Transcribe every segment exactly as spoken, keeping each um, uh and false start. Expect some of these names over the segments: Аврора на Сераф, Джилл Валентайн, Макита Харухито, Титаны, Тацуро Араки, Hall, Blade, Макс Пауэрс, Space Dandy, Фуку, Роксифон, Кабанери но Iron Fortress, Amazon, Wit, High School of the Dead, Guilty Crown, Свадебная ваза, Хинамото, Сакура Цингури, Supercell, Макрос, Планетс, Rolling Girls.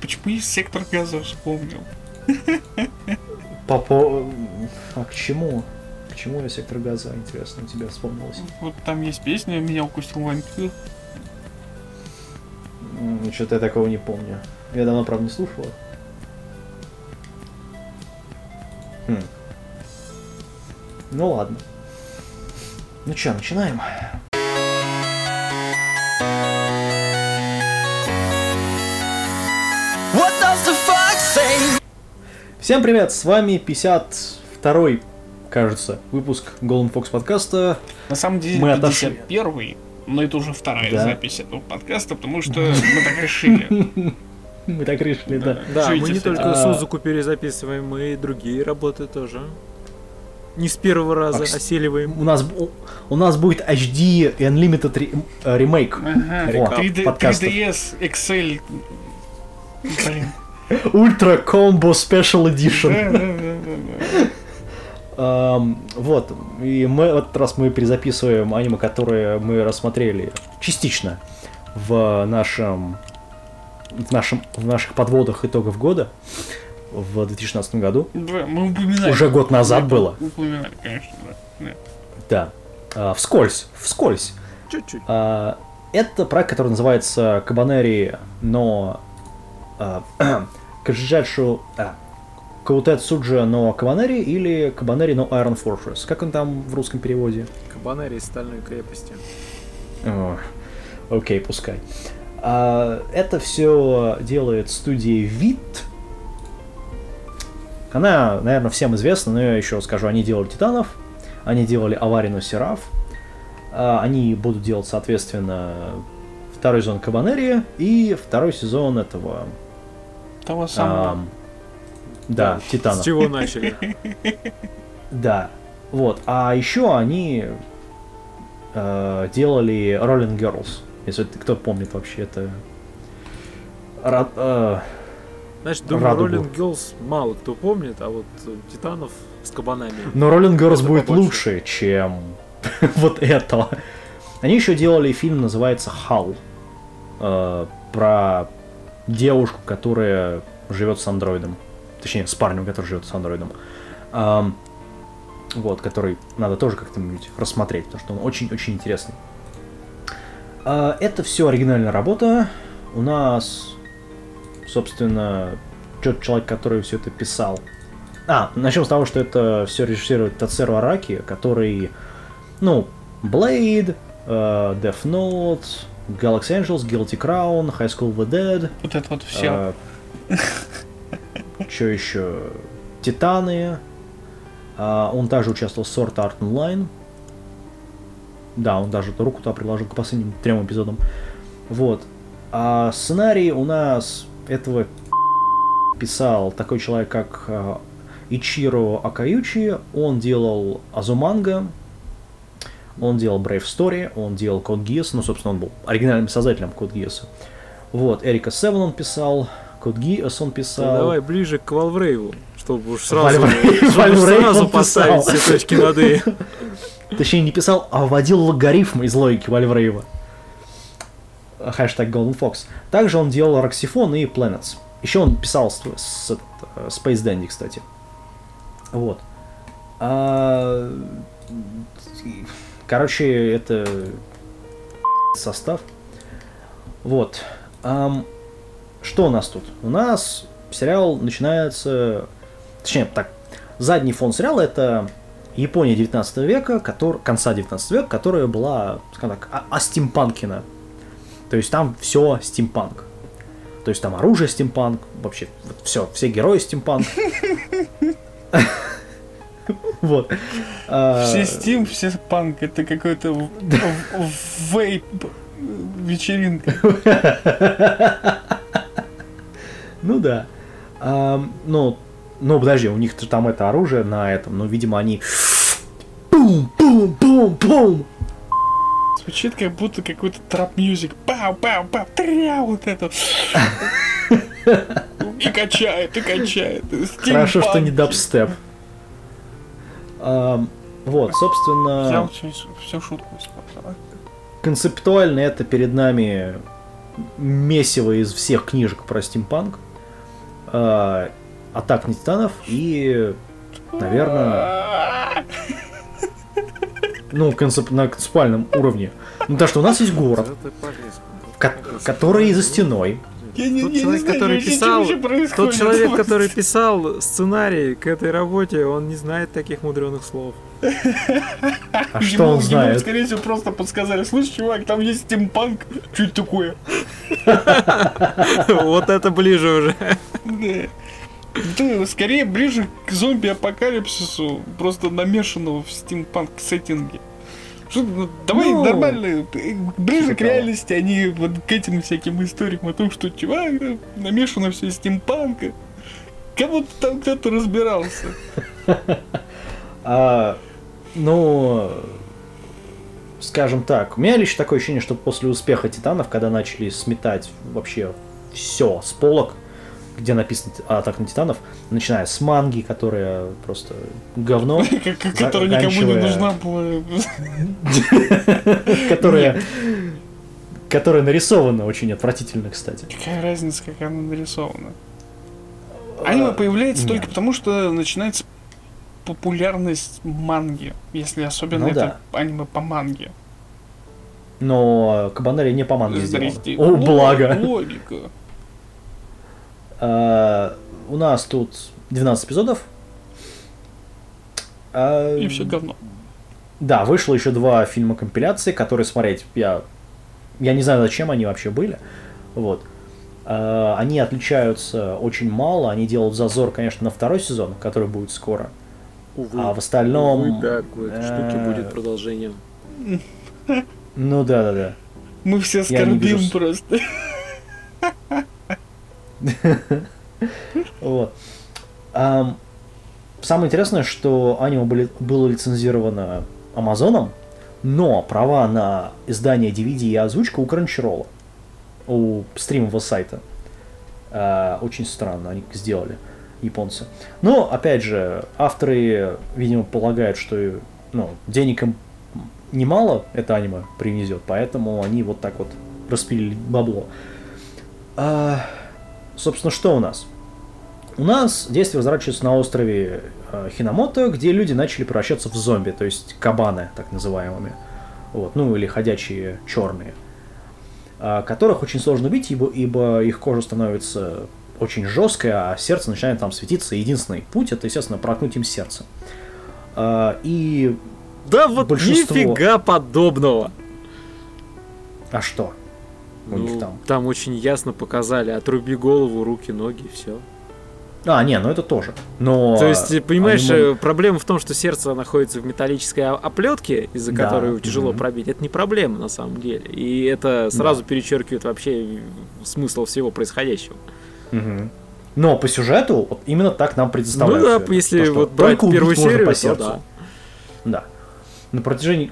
Почему я сектор газа вспомнил? Попо... А к чему? К чему я сектор газа, интересно, у тебя вспомнилось? Вот там есть песня «Меня укусил вампир». Ну, что-то я такого не помню. Я давно, правда, не слушал. Хм. Ну ладно. Ну что, начинаем? What does the fuck say? Всем привет, с вами пятьдесят второй, кажется, выпуск Golden Fox подкаста. На самом деле, мы отошли... пятьдесят первый, но это уже вторая да. запись этого подкаста, потому что мы так решили. Мы так решили, да. Да, мы не только Сузуку перезаписываем, мы и другие работы тоже. Не с первого раза оселиваем. У нас, у нас будет эйч ди Unlimited ремейк. Ага, три дэ эс Excel. Блин. Ультра Комбо Special Edition. Вот. И мы в этот раз мы перезаписываем аниме, которые мы рассмотрели частично в нашем в нашем в наших подводах итогов года в две тысячи шестнадцатом году. Да, мы упоминали. Уже год назад было. Упоминали, конечно, да. Да. Вскользь, вскользь. Чуть-чуть. Это проект, который называется Кабанери но Каджиджаджу Каутет Суджа но Кабанери или Кабанери но Iron Fortress. Как он там в русском переводе? Кабанери из стальной крепости. Окей, oh, okay, пускай. Uh, это все делает студия Wit. Она, наверное, всем известна, но я еще скажу, они делали Титанов, они делали Аврору на Сераф, uh, они будут делать, соответственно, второй сезон Кабанери и второй сезон этого... Того самого. Uh, да, Титана. С чего начали. Да, вот. А еще они uh, делали Rolling Girls. Если кто помнит вообще, это... Рад, uh, Значит, думаю, Rolling Girls мало кто помнит, а вот Титанов с кабанами... Но Rolling Girls будет побольше. Лучше, чем вот это. Они еще делали фильм, называется Hall. Uh, про девушку, которая живет с андроидом. Точнее, с парнем, который живет с андроидом. Uh, вот, который надо тоже как-нибудь рассмотреть, потому что он очень-очень интересный. Uh, это все оригинальная работа. У нас, собственно, тот человек, который все это писал. А, начнем с того, что это все режиссирует Тацуро Араки, который, ну, Blade, uh, Death Note, Galaxy Angels, Guilty Crown, High School of the Dead. Вот это вот все. Что еще? Титаны. Он также участвовал в Sword Art Online. Да, он даже руку туда приложил к последним трем эпизодам. Вот. А сценарий у нас этого писал такой человек, как Ичиро Акаючи. Он делал Азуманга, он делал Brave Story, он делал Code Geass. Ну, собственно, он был оригинальным создателем Code Geass. Вот, Эрика Севен он писал, Code Geass он писал. Ну, давай ближе к Вальврейву, чтобы уж сразу, Вальврейв, чтобы сразу поставить все точки над «и». Точнее, не писал, а вводил логарифм из логики Вальврейва. Хэштег Golden Fox. Также он делал Роксифон и Планетс. Еще он писал с, с, Space Dandy, кстати. Вот. А... Короче, это состав. Вот. А... Что у нас тут? У нас сериал начинается... Точнее, так, задний фон сериала это... Япония девятнадцатого века, который, конца девятнадцатого века, которая была, скажем так, остимпанкина. То есть там все стимпанк. То есть там оружие стимпанк, вообще вот все, все герои стимпанк. Вот. Все стим, все панк, это какой-то вейп вечеринка. Ну да. Ну, Ну, подожди, у них там это оружие на этом, но, ну, видимо, они... Бум-бум-бум-бум! Звучит как будто какой-то трап-мьюзик. Пау-пау-пау! Тря! Вот это! И качает, и качает. Хорошо, что не дабстеп. Вот, собственно... Взял всю шутку. Концептуально это перед нами месиво из всех книжек про стимпанк, э, атак на титанов и, наверное, ну, концеп... на концептуальном уровне. Ну, то, что у нас есть город, ко- который за стеной. Я не, тот я человек, не знаю, который писал, тот человек, просто. который писал сценарий к этой работе, он не знает таких мудреных слов. А что ему, он знает? Ему, скорее всего, просто подсказали: слышь, чувак, там есть стимпанк, что это такое? Вот это ближе уже. Да, скорее ближе к зомби-апокалипсису, просто намешанного в стимпанк сеттинге. Давай ну, нормально, ближе к реальности, а не вот к этим всяким историям о том, что чувак, намешано все стимпанка. Как будто там кто-то разбирался. А, ну, скажем так, у меня лишь такое ощущение, что после успеха «Титанов», когда начали сметать вообще все с полок, где написано «Атака на титанов», начиная с манги, которая просто говно, которая никому не нужна была, которая нарисована очень отвратительно, кстати. Какая разница, как она нарисована? Аниме появляется только потому, что начинается популярность манги, если особенно это аниме по манге. Но Кабанери не по манге сделано. О, благо! Логика! Uh, у нас тут двенадцать эпизодов. Uh, И все говно. Да, вышло еще два фильма компиляции, которые смотреть я... Я не знаю, зачем они вообще были. Вот. Uh, они отличаются очень мало. Они делают зазор, конечно, на второй сезон, который будет скоро. Увы. А в остальном... Увы, да, какой-то uh... штуки будет продолжением. Ну да-да-да. Мы все скорбим просто. Вот. Um, самое интересное, что аниме были, было лицензировано Amazon, но права на издание ди ви ди и озвучку у Crunchyroll, у стримового сайта. Uh, очень странно они сделали, японцы. Но, опять же, авторы, видимо, полагают, что ну, денег им немало это аниме принесет, поэтому они вот так вот распилили бабло. Uh, Собственно, что у нас? У нас действие разворачивается на острове э, Хинамото, где люди начали превращаться в зомби, то есть кабаны, так называемыми, вот, ну или ходячие черные, э, которых очень сложно убить, ибо, ибо их кожа становится очень жесткой, а сердце начинает там светиться. Единственный путь — это, естественно, проткнуть им сердце. Э, и да вот большинство... нифига подобного! А что? Ну, там. там очень ясно показали: отруби голову, руки, ноги, все. А, не, ну это тоже. Но... То есть, понимаешь, могут... проблема в том, что сердце находится в металлической оплетке, из-за да. которой его тяжело mm-hmm. пробить. Это не проблема на самом деле. И это сразу да. перечеркивает вообще смысл всего происходящего. Mm-hmm. Но по сюжету вот именно так нам предоставляют. Ну да, это. если то, вот брать первую серию, по сердцу. Да. да. На протяжении.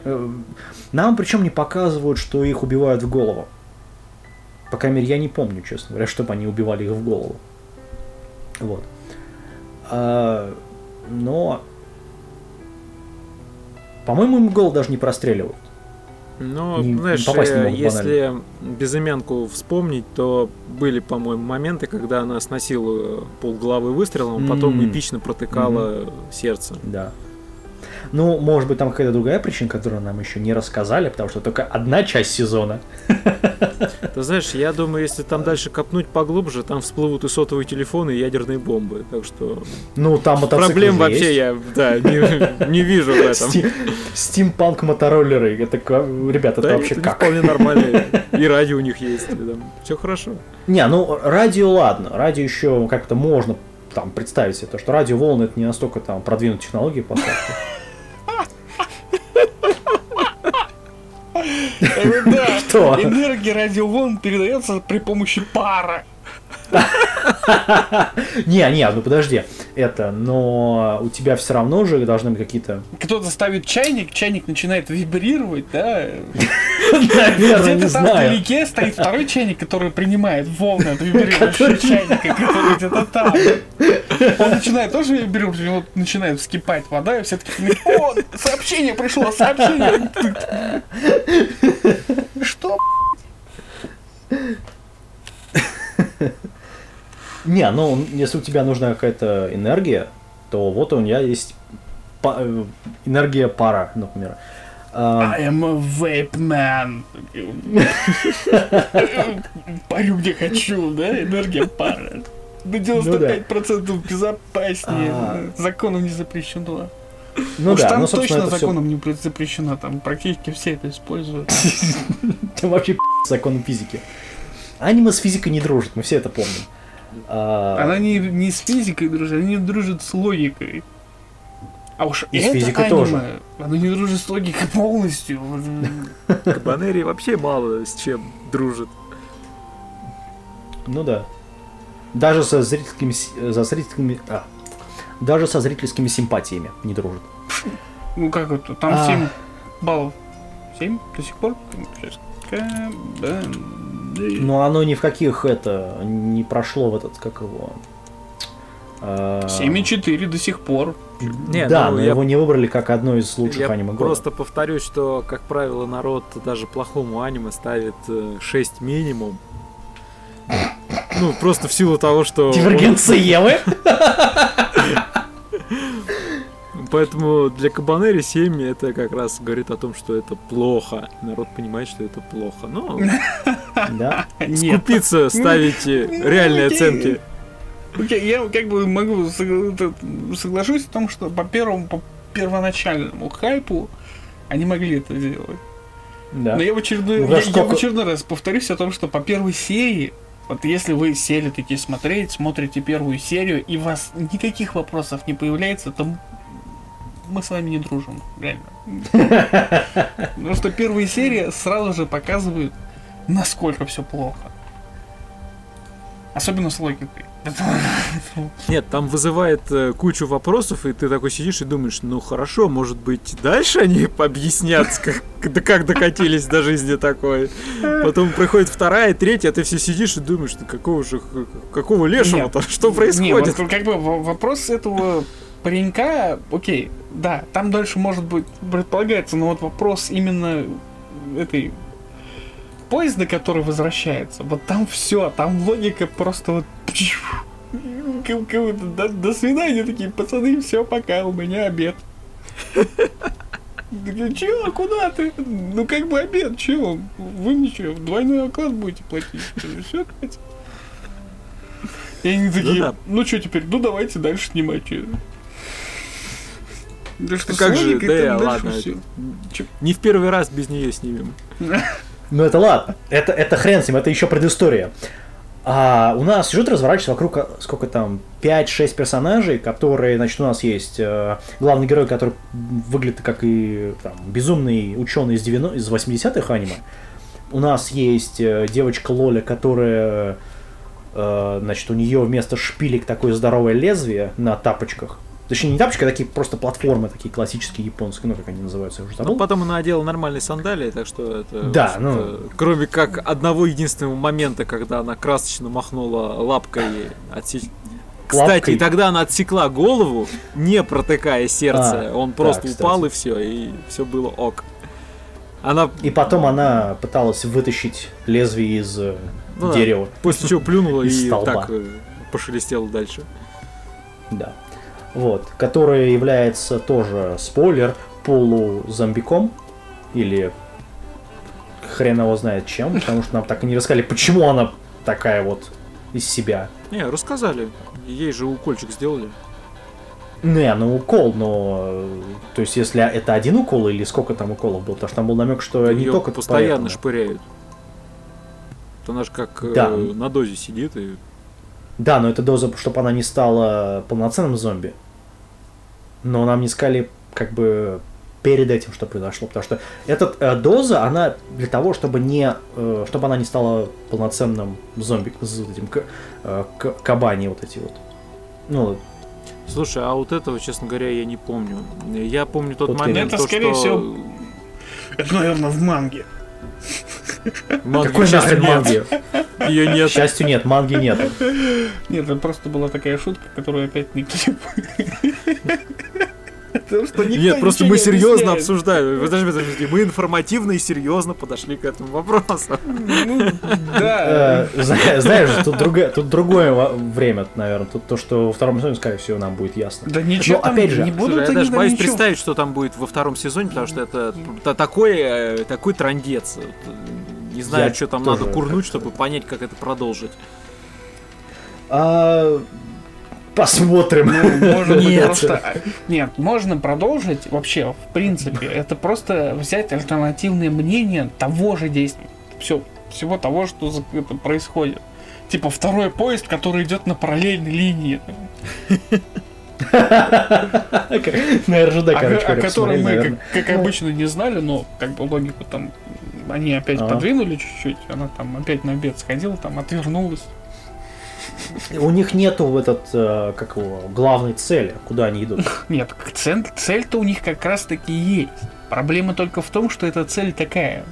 Нам причем не показывают, что их убивают в голову. По крайней мере, я не помню, честно говоря, чтобы они убивали их в голову. Вот. А, но... По-моему, им голову даже не простреливают. Ну, не, знаешь, не если банально. Безымянку вспомнить, то были, по-моему, моменты, когда она сносила полголовы выстрелом, а потом mm-hmm. эпично протыкала mm-hmm. сердце. Да. Ну, может быть, там какая-то другая причина, которую нам еще не рассказали, потому что только одна часть сезона. Ты знаешь, я думаю, если там дальше копнуть поглубже, там всплывут и сотовые телефоны, и ядерные бомбы. Так что... Ну, там мотоциклы проблем вообще я да, не, не вижу в этом. Стимпанк-мотороллеры. Это, ребята, да, это вообще это как? Вполне нормально. И радио у них есть. Все хорошо. Не, ну, радио ладно. Радио еще как-то можно там представить себе, то, что радиоволны — это не настолько там продвинутые технологии, по факту. Что? Энергия радиоволн передается при помощи пара. Не, не, ну подожди. Это, но у тебя все равно же должны быть какие-то... Кто-то ставит чайник, чайник начинает вибрировать, да? Наверное, не знаю. Где-то там вдалеке стоит второй чайник, который принимает волны от вибрирующего чайника, который где-то там. Он начинает тоже вибрировать, у него начинает вскипать вода, и все такие: о, сообщение пришло, сообщение. Что, блядь? Не, ну, если у тебя нужна какая-то энергия, то вот у меня есть энергия пара, например. I am a vape man. Парю где хочу, да? Энергия пара. На девяносто пять процентов безопаснее. Законом не запрещено. Ну да, там точно законом не запрещено. Там практически все это используют. Там вообще законы физики. Аниме с физикой не дружит, мы все это помним. Она не, не с физикой дружит, она не дружит с логикой. А уж и это физика аниме, тоже. Она не дружит с логикой полностью. Кабанери вообще мало с чем дружит. Ну да. Даже со зрительскими, со зрительскими, а, даже со зрительскими симпатиями не дружит. Ну как это? Там а... семь баллов. семь до сих пор? Но оно ни в каких это не прошло в этот, как его... семь и четыре до сих пор. Не, да, ну, но я... его не выбрали как одно из лучших я аниме года. Я просто повторюсь, что, как правило, народ даже плохому аниме ставит шесть минимум. Ну, просто в силу того, что... Дивергенция Евы? Поэтому для Кабанери семь это как раз говорит о том, что это плохо. Народ понимает, что это плохо. Но скупиться, ставить реальные оценки. Я как бы могу соглашусь в том, что по первому, по первоначальному хайпу они могли это сделать. Да. Но я в очередной, я, я в очередной раз повторюсь о том, что по первой серии, вот если вы сели такие смотреть, смотрите первую серию, и у вас никаких вопросов не появляется, то мы с вами не дружим, реально. Потому что первые серии сразу же показывают, насколько все плохо. Особенно с логикой. Нет, там вызывает э, кучу вопросов, и ты такой сидишь и думаешь, ну хорошо, может быть, дальше они объяснят, как, да как докатились до жизни такой. Потом приходит вторая, третья, а ты все сидишь и думаешь, ну какого же, какого лешего-то, нет, что происходит? Нет, вот, как бы вопрос этого паренька, окей, да, там дальше может быть предполагается, но вот вопрос именно этой поезда, который возвращается, вот там все, там логика просто вот до, до свидания, такие пацаны, все, пока, у меня обед. Чего, куда ты? Ну как бы обед, чего? Вы ничего, двойной оклад будете платить. Все, Катя. И они такие, ну что теперь, ну давайте дальше снимать. Да что, как же, да ладно. Не в первый раз без нее снимем. Ну это ладно, это, это хрен с ним, это еще предыстория. А у нас сюжет разворачивается вокруг, сколько там, пять-шесть персонажей, которые, значит, у нас есть э, главный герой, который выглядит как и там, безумный ученый из, из восьмидесятых аниме. У нас есть э, девочка Лоля, которая, э, значит, у нее вместо шпилек такое здоровое лезвие на тапочках. Точнее, не тапочки, а такие просто платформы, такие классические японские, ну, как они называются, я уже забыл. Ну, потом она одела нормальные сандалии, так что это... Да, ну... Кроме как одного единственного момента, когда она красочно махнула лапкой, отсеч... Кстати, лапкой. И тогда она отсекла голову, не протыкая сердце, а, он просто да, упал и все, и все было ок. Она... И потом она пыталась вытащить лезвие из ну, дерева. Да. После чего плюнула и так пошелестела дальше. Да. Вот, которая является тоже, спойлер, полузомбиком, или хрен его знает чем, потому что нам так и не рассказали, почему она такая вот из себя. Не, рассказали, ей же укольчик сделали. Не, ну укол, но... То есть, если это один укол, или сколько там уколов было, потому что там был намек, что её не только... Её постоянно поэтому... шпыряют. Она же как да. э, на дозе сидит и... Да, но это доза, чтобы она не стала полноценным зомби. Но нам не сказали, как бы, перед этим, что произошло. Потому что эта э, доза, она для того, чтобы не, э, чтобы она не стала полноценным зомби с этим к, э, к, кабани вот эти вот. Ну. Слушай, а вот этого, честно говоря, я не помню. Я помню тот вот момент, это, то, скорее что... всего, это, наверное, в манге. Манги, какой нахрен манги? Ее нет. К счастью, нет, манги нет. Нет, это просто была такая шутка, которую опять не клип. Нет, просто мы серьезно обсуждаем. Мы информативно и серьезно подошли к этому вопросу. Да. Знаешь, тут другое время, наверное. Тут то, что во втором сезоне, скорее всего, нам будет ясно. Да ничего там не будут. Я даже боюсь представить, что там будет во втором сезоне, потому что это такой трандец. Не знаю, что там надо курнуть, чтобы понять, как это продолжить. Посмотрим. Ну, можно Нет. Просто... Нет, можно продолжить вообще, в принципе. Это просто взять альтернативное мнение того же действия. Все, всего того, что происходит. Типа второй поезд, который идет на параллельной линии. На РЖД, короче. О которой мы, как обычно, не знали, но как бы логику там они опять подвинули чуть-чуть. Она там опять на обед сходила, там отвернулась. У них нету этот, как его, главной цели, куда они идут. Нет, цель- цель-то у них как раз-таки есть. Проблема только в том, что эта цель такая.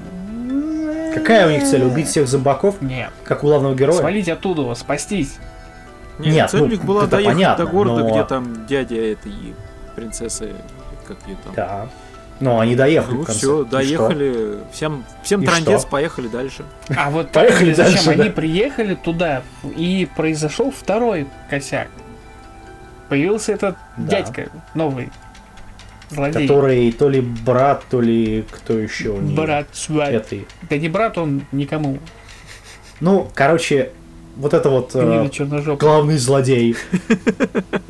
Какая у них цель? Убить всех зомбаков? Нет. Как у главного героя? Свалить оттуда, спастись. Нет, Нет цель у ну, них была доехать понятно, до города, но... где там дядя этой принцессы, как ее там. Да. Но они доехали. Ну все, доехали. Всем, всем трандец, поехали дальше. А вот поехали зачем? Дальше, они да. приехали туда, и произошел второй косяк. Появился этот да. дядька новый. Злодей. Который то ли брат, то ли кто еще. Брат свадьба. Да не брат, он никому. Ну, короче, вот это вот э, главный злодей,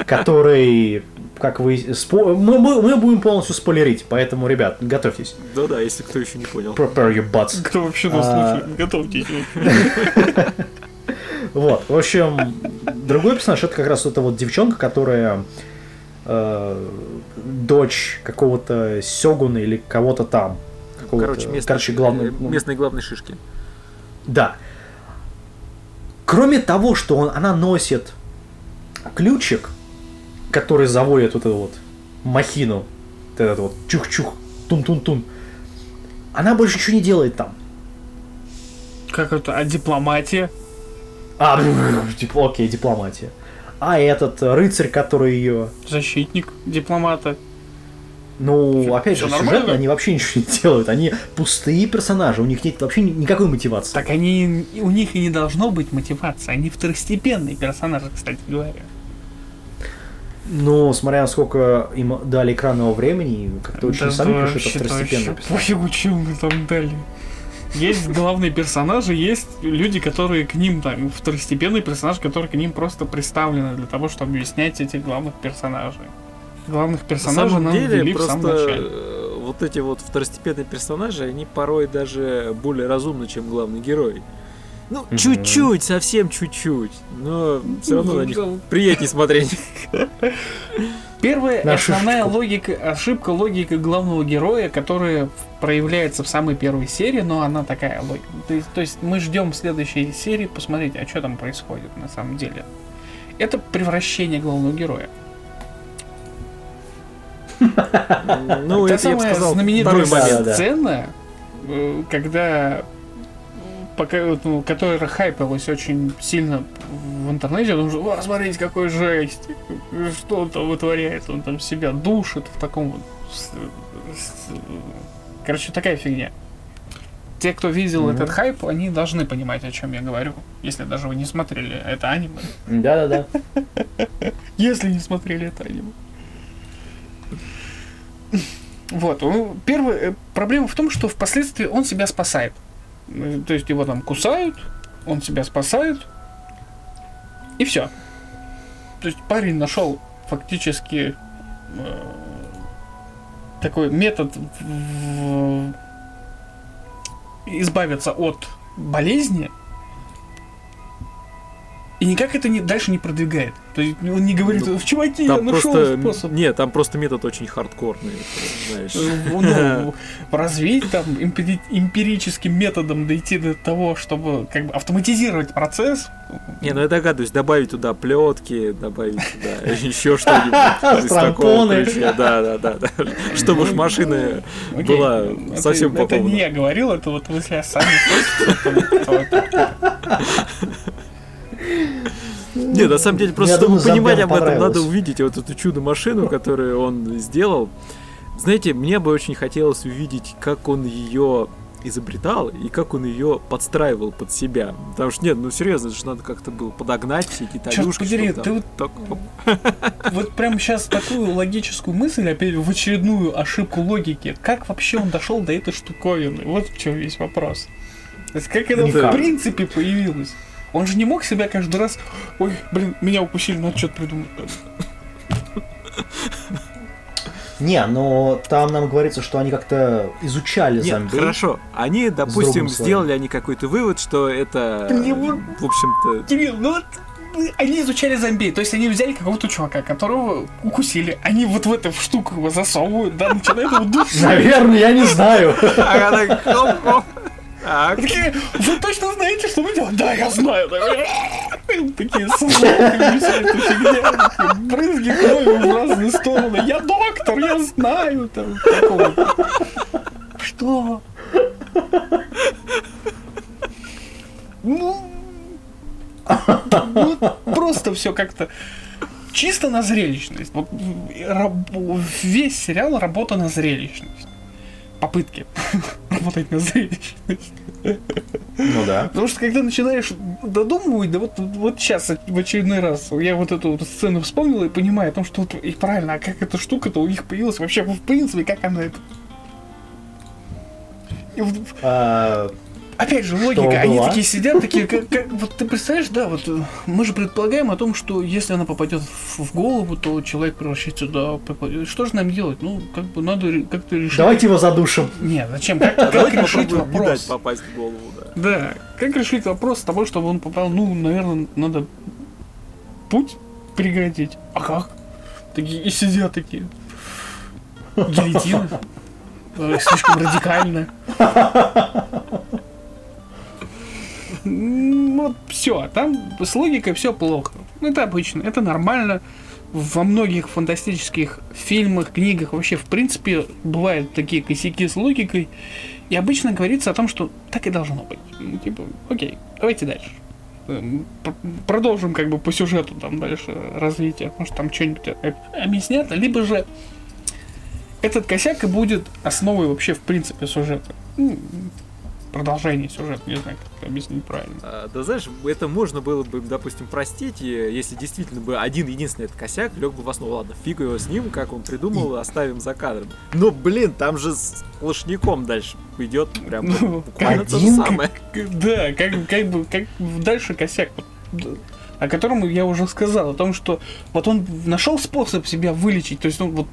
который... Как вы... Спо... Мы, мы, мы будем полностью спойлерить, поэтому, ребят, готовьтесь. Да-да, если кто еще не понял. Prepare your butts. Кто вообще нас слушает, готовьтесь. Вот, в общем, другой персонаж, это как раз эта вот девчонка, которая дочь какого-то сёгуна или кого-то там. Короче, местной главной шишки. Да. Кроме того, что она носит ключик, который заводит вот эту вот махину, вот этот вот чух-чух, тун-тун-тун. Она больше ничего не делает там. Как это? А дипломатия? А, окей, дипломатия. А этот рыцарь, который ее... Защитник дипломата. Ну, что, опять же, сюжетно они вообще ничего не делают. Они пустые персонажи, у них нет вообще никакой мотивации. Так они, у них и не должно быть мотивации. Они второстепенные персонажи, кстати говоря. Ну, смотря насколько им дали экранного времени, как-то очень да сами пишут второстепенно. Пофигу, чем мы там дали. Есть главные персонажи, есть люди, которые к ним там, второстепенные персонажи, которые к ним просто представлены для того, чтобы объяснять этих главных персонажей. Главных персонажей нам ввели в самом начале. Вот эти вот второстепенные персонажи, они порой даже более разумны, чем главный герой. Ну, mm-hmm. чуть-чуть, совсем чуть-чуть, но все равно на них приятнее смотреть. Первая основная логика, ошибка логика главного героя, которая проявляется в самой первой серии, но она такая логика. То есть, то есть мы ждем следующей серии посмотреть, а что там происходит на самом деле. Это превращение главного героя. Ну, это самая знаменитая сцена, когда... Пока, ну, которая хайпилась очень сильно в интернете, потому что, о, смотрите, какой жесть, что он там вытворяет, он там себя душит в таком вот... Короче, такая фигня. Те, кто видел mm-hmm. этот хайп, они должны понимать, о чем я говорю, если даже вы не смотрели это аниме. Да-да-да. Если не смотрели это аниме. Вот, первая проблема в том, что впоследствии он себя спасает. То есть его там кусают, он себя спасает, и все. То есть парень нашел фактически э, такой метод в, в, избавиться от болезни, и никак это не, дальше не продвигает. То есть он не говорит, ну, чуваки, я нашел просто... способ. Нет, там просто метод очень хардкорный, знаешь. Ну, развить там эмпири- эмпирическим методом дойти до того, чтобы как бы автоматизировать процесс. Не, ну я догадываюсь, добавить туда плетки, добавить туда еще что-нибудь из такого ключа. Да, да, да. Чтобы уж машина была совсем упакована. Это не я говорил, это вот вы сами слышите. Не, на самом деле, просто чтобы понимать об этом, надо увидеть вот эту чудо-машину, которую он сделал. Знаете, мне бы очень хотелось увидеть, как он ее изобретал и как он ее подстраивал под себя. Потому что, нет, ну серьезно, это же надо как-то было подогнать все эти тарюшки. Черт подери, ты вот прямо сейчас такую логическую мысль, опять в очередную ошибку логики. Как вообще он дошел до этой штуковины? Вот в чем весь вопрос. То есть как это в принципе появилось? Он же не мог себя каждый раз... Ой, блин, меня упустили, надо что-то придумать. Не, но там нам говорится, что они как-то изучали зомби. Хорошо, они, допустим, сделали они какой-то вывод, что это... В общем-то... Кирилл, ну вот... Они изучали зомби, то есть они взяли какого-то чувака, которого укусили, они вот в эту штуку его засовывают, да, начинают его душить. Наверное, я не знаю. Так. Такие, вы точно знаете, что мы делаем? Да, я знаю. Такие с лодками висят, фигня, брызги крови в разные стороны. Я доктор, я знаю. Там, такого. Что? Ну, вот просто все как-то чисто на зрелищность. Вот, раб... Весь сериал работа на зрелищность. Попытки работать на зрелищность. Ну да. Потому что когда начинаешь додумывать, да вот, вот сейчас в очередной раз я вот эту вот сцену вспомнил и понимаю о том, что вот, и правильно, а как эта штука-то у них появилась вообще, в принципе, как она это... И вот... а... Опять же, логика, они такие сидят, такие, как, как, вот ты представляешь, да, вот мы же предполагаем о том, что если она попадет в, в голову, то человек превращается туда, что же нам делать? Ну, как бы надо как-то решить. Давайте его задушим. Нет, зачем? Как, как решить вопрос? Не дать попасть в голову, да. Да, как решить вопрос с того, чтобы он попал, ну, наверное, надо путь преградить. А как? Такие, и сидят такие. Гильотина. Слишком радикально. Вот все, там с логикой все плохо. Это обычно, это нормально. Во многих фантастических фильмах, книгах вообще в принципе бывают такие косяки с логикой. И обычно говорится о том, что так и должно быть. Ну, типа, окей, давайте дальше. Продолжим как бы по сюжету там дальше развитие. Может там что-нибудь объяснят. Либо же этот косяк и будет основой вообще в принципе сюжета. Продолжение сюжета, не знаю, как объяснить правильно. А, да знаешь, это можно было бы, допустим, простить, если действительно бы один единственный этот косяк лег бы в основу. Ладно, фиг его с ним, как он придумал, оставим за кадром. Но, блин, там же с лошником дальше идет прям ну, буквально один? То же самое. Да, как, как бы как дальше косяк, о котором я уже сказал, о том, что вот он нашел способ себя вылечить, то есть он вот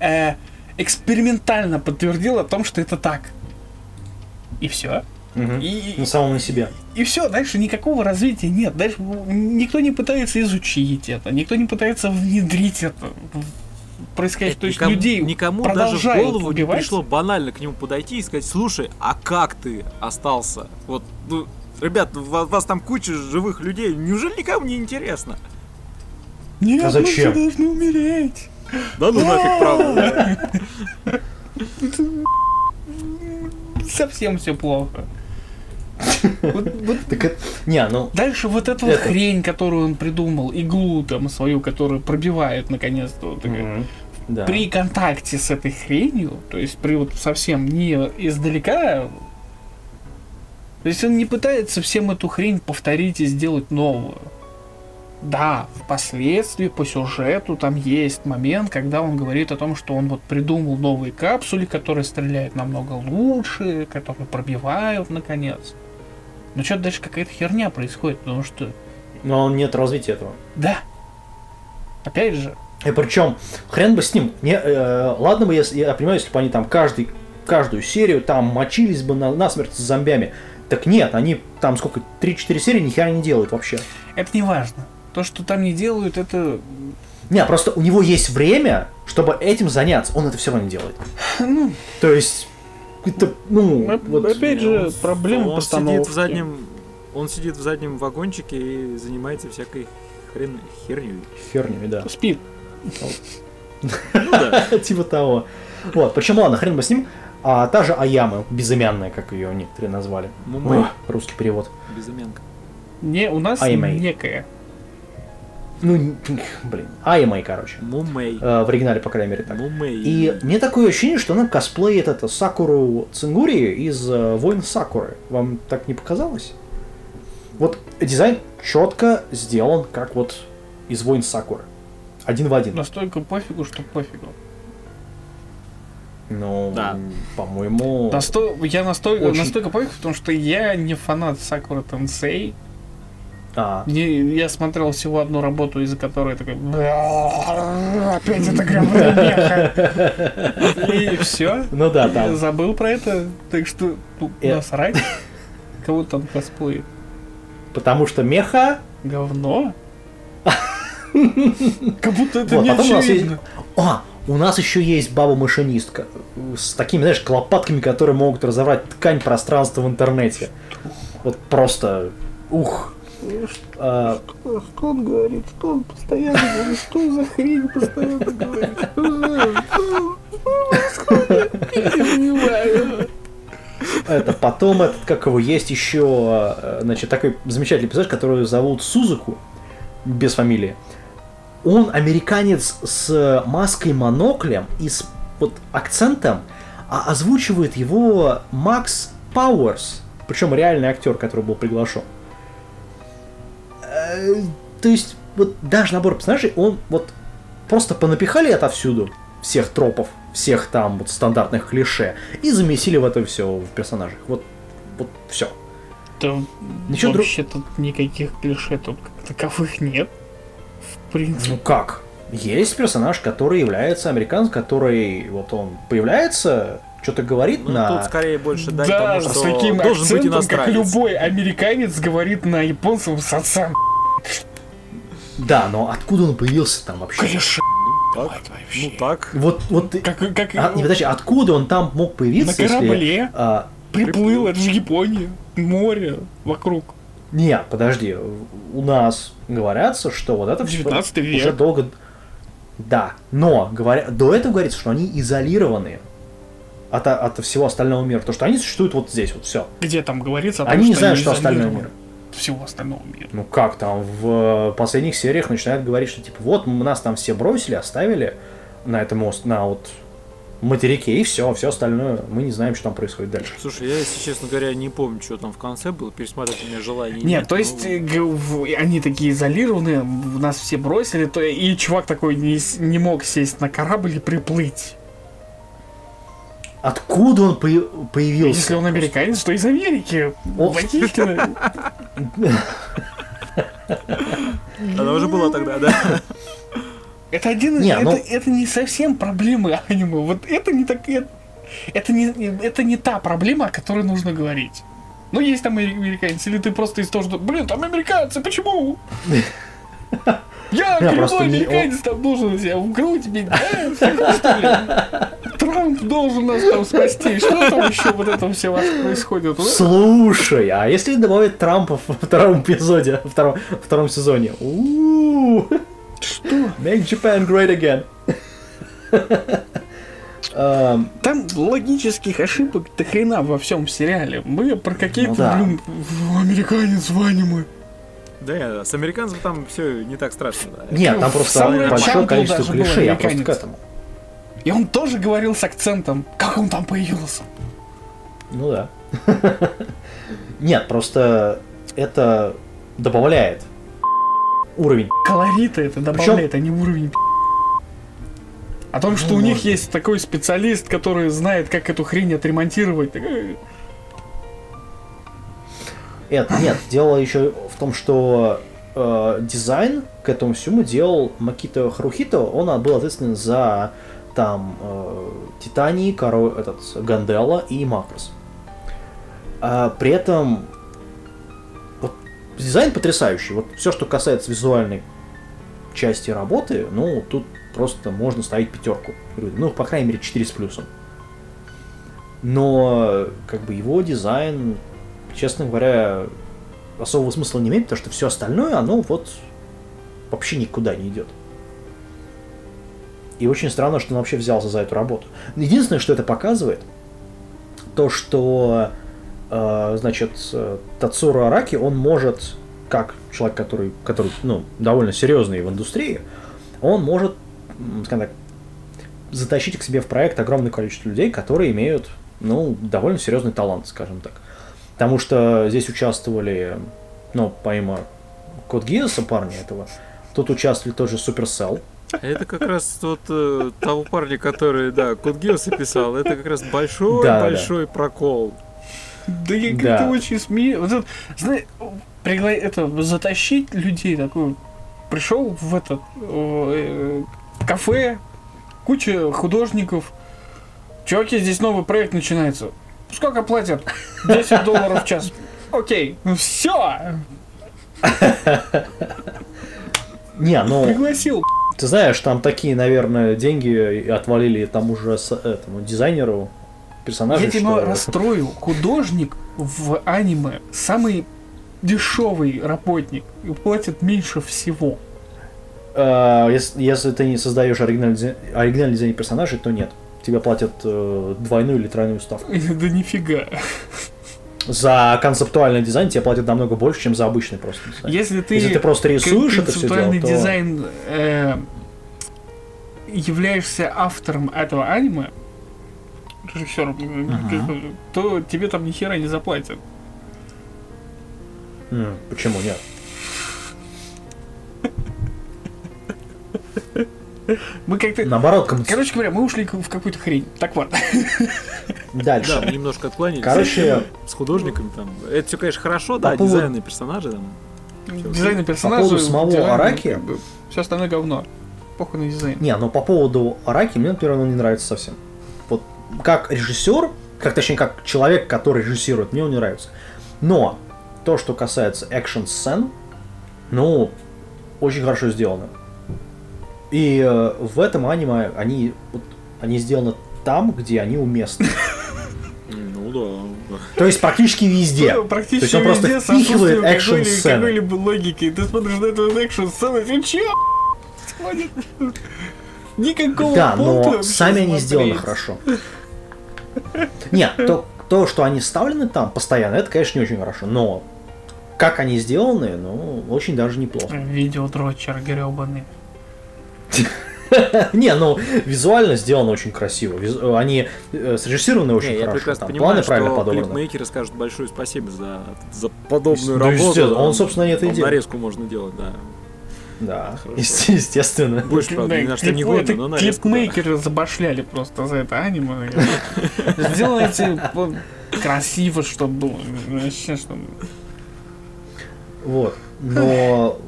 э, экспериментально подтвердил о том, что это так. И все. Угу. И, на самом на себе. И все, дальше никакого развития нет. Дальше никто не пытается изучить это, никто не пытается внедрить это. Происходит, то есть никому, людей никому даже в голову убивать. Не пришло банально к нему подойти и сказать: слушай, а как ты остался? Вот, ну, ребят, у вас, у вас там куча живых людей, неужели никому не интересно? Нет, а зачем? Мы должны умереть. Да ну нафиг, правда. Совсем все плохо. Вот, вот. Так, не, ну, дальше вот эта это... вот хрень, которую он придумал, иглу там свою, которую пробивает наконец-то вот, mm-hmm. да. При контакте с этой хренью, то есть при вот совсем не издалека, то есть он не пытается всем эту хрень повторить и сделать новую. Да, впоследствии по сюжету там есть момент, когда он говорит о том, что он вот придумал новые капсули, которые стреляют намного лучше, которые пробивают, наконец. Но что-то дальше какая-то херня происходит, потому что... Но нет развития этого. Да. Опять же. И причем, хрен бы с ним. Не, э, ладно бы, если, я понимаю, если бы они там каждый, каждую серию там мочились бы на, насмерть с зомбями. Так нет, они там сколько, три-четыре серии ни хера не делают вообще. Это не важно. То, что там не делают, это... Не, просто у него есть время, чтобы этим заняться. Он это все равно не делает. Ну... То есть... Это, ну... Оп- вот, опять же, он, проблема он постановки. Сидит в заднем, он сидит в заднем вагончике и занимается всякой хрен... херней. Хернями, да. Спит. Типа того. Вот, причем, ладно, хрен бы с ним. А та же Аяма, безымянная, как ее некоторые назвали. Русский перевод. Безымянка. Не, у нас ай эм эй. Некая. Ну, блин, ай эм эй, короче. Мумэй. Э, в оригинале, по крайней мере, так. Мумэй. И мне такое ощущение, что она косплеит это Сакуру Цингури из э, Воин Сакуры. Вам так не показалось? Вот дизайн четко сделан, как вот из Воин Сакуры. Один в один. Настолько пофигу, что пофигу. Ну, да. По-моему... Насто... Я настолько, очень... настолько пофиг, потому что я не фанат Сакуры Тенсей. А. Я смотрел всего одну работу, из-за которой такой... Опять эта гребаная меха. И все. Ну да, да. Забыл про это, так что насрать. Кого там косплеит. Потому что меха... Говно. Как будто это не очевидно. А, у нас еще есть баба-машинистка. С такими, знаешь, лопатками, которые могут разорвать ткань пространства в интернете. Вот просто... Ух... Что, а... что, что он говорит? Что он постоянно говорит? Что за хрень постоянно говорит? Что происходит? Я не понимаю. Это потом, этот, как его, есть еще, значит, такой замечательный персонаж, которого зовут Сузуку, без фамилии. Он американец с маской-моноклем и с вот, акцентом, а озвучивает его Макс Пауэрс, причем реальный актер, который был приглашен. То есть, вот даже набор персонажей, он вот просто понапихали отовсюду всех тропов, всех там вот стандартных клише, и замесили в это все в персонажах. Вот, вот все. Там ничего вообще друг... тут никаких клише тут таковых нет. В принципе. Ну как? Есть персонаж, который является американцем, который вот он появляется... Что-то говорит ну, на... Тут скорее больше дать да, тому, что с таким должен акцентом, быть иностранец. Как любой американец говорит на японском с отцам. Да, но откуда он появился там вообще? Конечно. Ну так. Ну, так. Вот, вот... Как, как... А, не, подожди, откуда он там мог появиться? На корабле. Если, а... Приплыл, это же Япония. Море вокруг. Не, подожди. У нас говорятся, что вот это... девятнадцатый век Уже долго... Да, но говоря... до этого говорится, что они изолированные. От, от всего остального мира. Потому что они существуют вот здесь, вот все. Где там говорится о том, они не знают, что, что остального мира. Всего остального мира. Ну как там, в последних сериях начинают говорить, что типа вот нас там все бросили, оставили на этом на вот материке, и все, все остальное мы не знаем, что там происходит дальше. Слушай, я, если честно говоря, не помню, что там в конце было, пересматривать у меня желание. Нет, то есть они такие изолированные, нас все бросили, и чувак такой не мог сесть на корабль и приплыть. Откуда он появился? Если он американец, то из Америки. Логично. Она уже была тогда, да? Это один из... Это не совсем проблемы аниме. Вот это не так... Это не та проблема, о которой нужно говорить. Ну, есть там американец, или ты просто из того, что... Блин, там американцы, почему? Я, кривой американец, там должен себя в грудь бить. Трамп должен нас там спасти. Что там еще вот это все происходит? Слушай, а если добавить Трампа во втором эпизоде, во втором, втором сезоне? У-у-у. Что? Make Japan great again. Um, там логических ошибок до хрена во всем сериале. Мы про какие-то, ну, да. Блин, американец в аниме. Да, с американцем там все не так страшно. Да. Нет, там просто большое количество клише, я просто к этому. И он тоже говорил с акцентом, как он там появился. Ну да. Нет, просто это добавляет уровень. Колорита это добавляет, а не уровень. О том, что у них есть такой специалист, который знает, как эту хрень отремонтировать. Нет, нет, дело еще в том, что э, дизайн к этому всему делал Макита Харухито. Он был ответственен за там э, Титаны, король этот Ганделла и Макрос. А при этом вот, дизайн потрясающий. Вот все, что касается визуальной части работы, ну тут просто можно ставить пятерку. Ну, по крайней мере, четыре с плюсом. Но как бы его дизайн, честно говоря, особого смысла не имеет, потому что все остальное, оно вот вообще никуда не идет. И очень странно, что он вообще взялся за эту работу. Единственное, что это показывает, то, что, э, значит, Тацуро Араки, он может как человек, который, который ну, довольно серьезный в индустрии, он может, скажем так, затащить к себе в проект огромное количество людей, которые имеют, ну, довольно серьезный талант, скажем так. Потому что здесь участвовали, ну, помимо Code Geass, парня этого, тут участвовали тоже Supercell. Это как раз вот э, того парня, который, да, Code Geass писал, это как раз большой-большой да, большой да. прокол. Да я как-то да. очень смеюсь. Вот это, знаешь, пригла... это, затащить людей такую. Пришел в этот э, кафе, куча художников. Чуваки, здесь новый проект начинается. Сколько платят? десять долларов в час. Окей, все. Не, ну... Пригласил. Ты знаешь, там такие, наверное, деньги отвалили тому же этому дизайнеру, персонажу. Я тебя расстрою. Художник в аниме самый дешевый работник и платит меньше всего. Если, если ты не создаешь оригинальный дизайн, оригинальный дизайн персонажей, то нет. Тебе платят э, двойную или тройную ставку. Да нифига. За концептуальный дизайн тебе платят намного больше, чем за обычный просто дизайн. Если ты, Если ты просто рисуешь это все дело, то... Концептуальный дизайн э, являешься автором этого аниме, режиссером, uh-huh. то тебе там ни хера не заплатят. Mm, почему нет? Мы как-то... Наоборот, как... Короче говоря, мы ушли в какую-то хрень. Так вот. Дальше. Да, мы немножко отклонились. Короче, с художниками там. Это все, конечно, хорошо, да, поводу... дизайны персонажей там. Дизайны персонажей. По поводу самого Араки. Все остальное говно. Похуй на дизайн. Не, но по поводу Араки мне, например, он не нравится совсем. Вот как режиссер, как точнее, как человек, который режиссирует, мне он не нравится. Но то, что касается экшн-сцен, ну, очень хорошо сделано. И э, в этом аниме они, вот, они сделаны там, где они уместны. Ну да. То есть практически везде. Ну, практически везде. То есть он везде просто впихивает экшн-сцены. Какой-либо логики. Ты смотришь на эту экшн-сцену и ты чё? Никакого да, пункта. Да, но сами они смотреть. Сделаны хорошо. Нет, то, то, что они вставлены там постоянно, это, конечно, не очень хорошо. Но как они сделаны, ну, очень даже неплохо. Видеодрочер грёбаный. Не, ну визуально сделано очень красиво. Визу... Они э, срежиссированы очень не, хорошо. Я прекрасно там, понимаю, что клипмейкеры скажут большое спасибо за, за подобную да, работу. Он, собственно, не это идея. Нарезку можно делать, да. Да, е- естественно. Больше, правда, ни на что не годно, но нарезку. Клипмейкеры забашляли просто за это аниме. Сделайте красиво, чтобы было. Вот. Но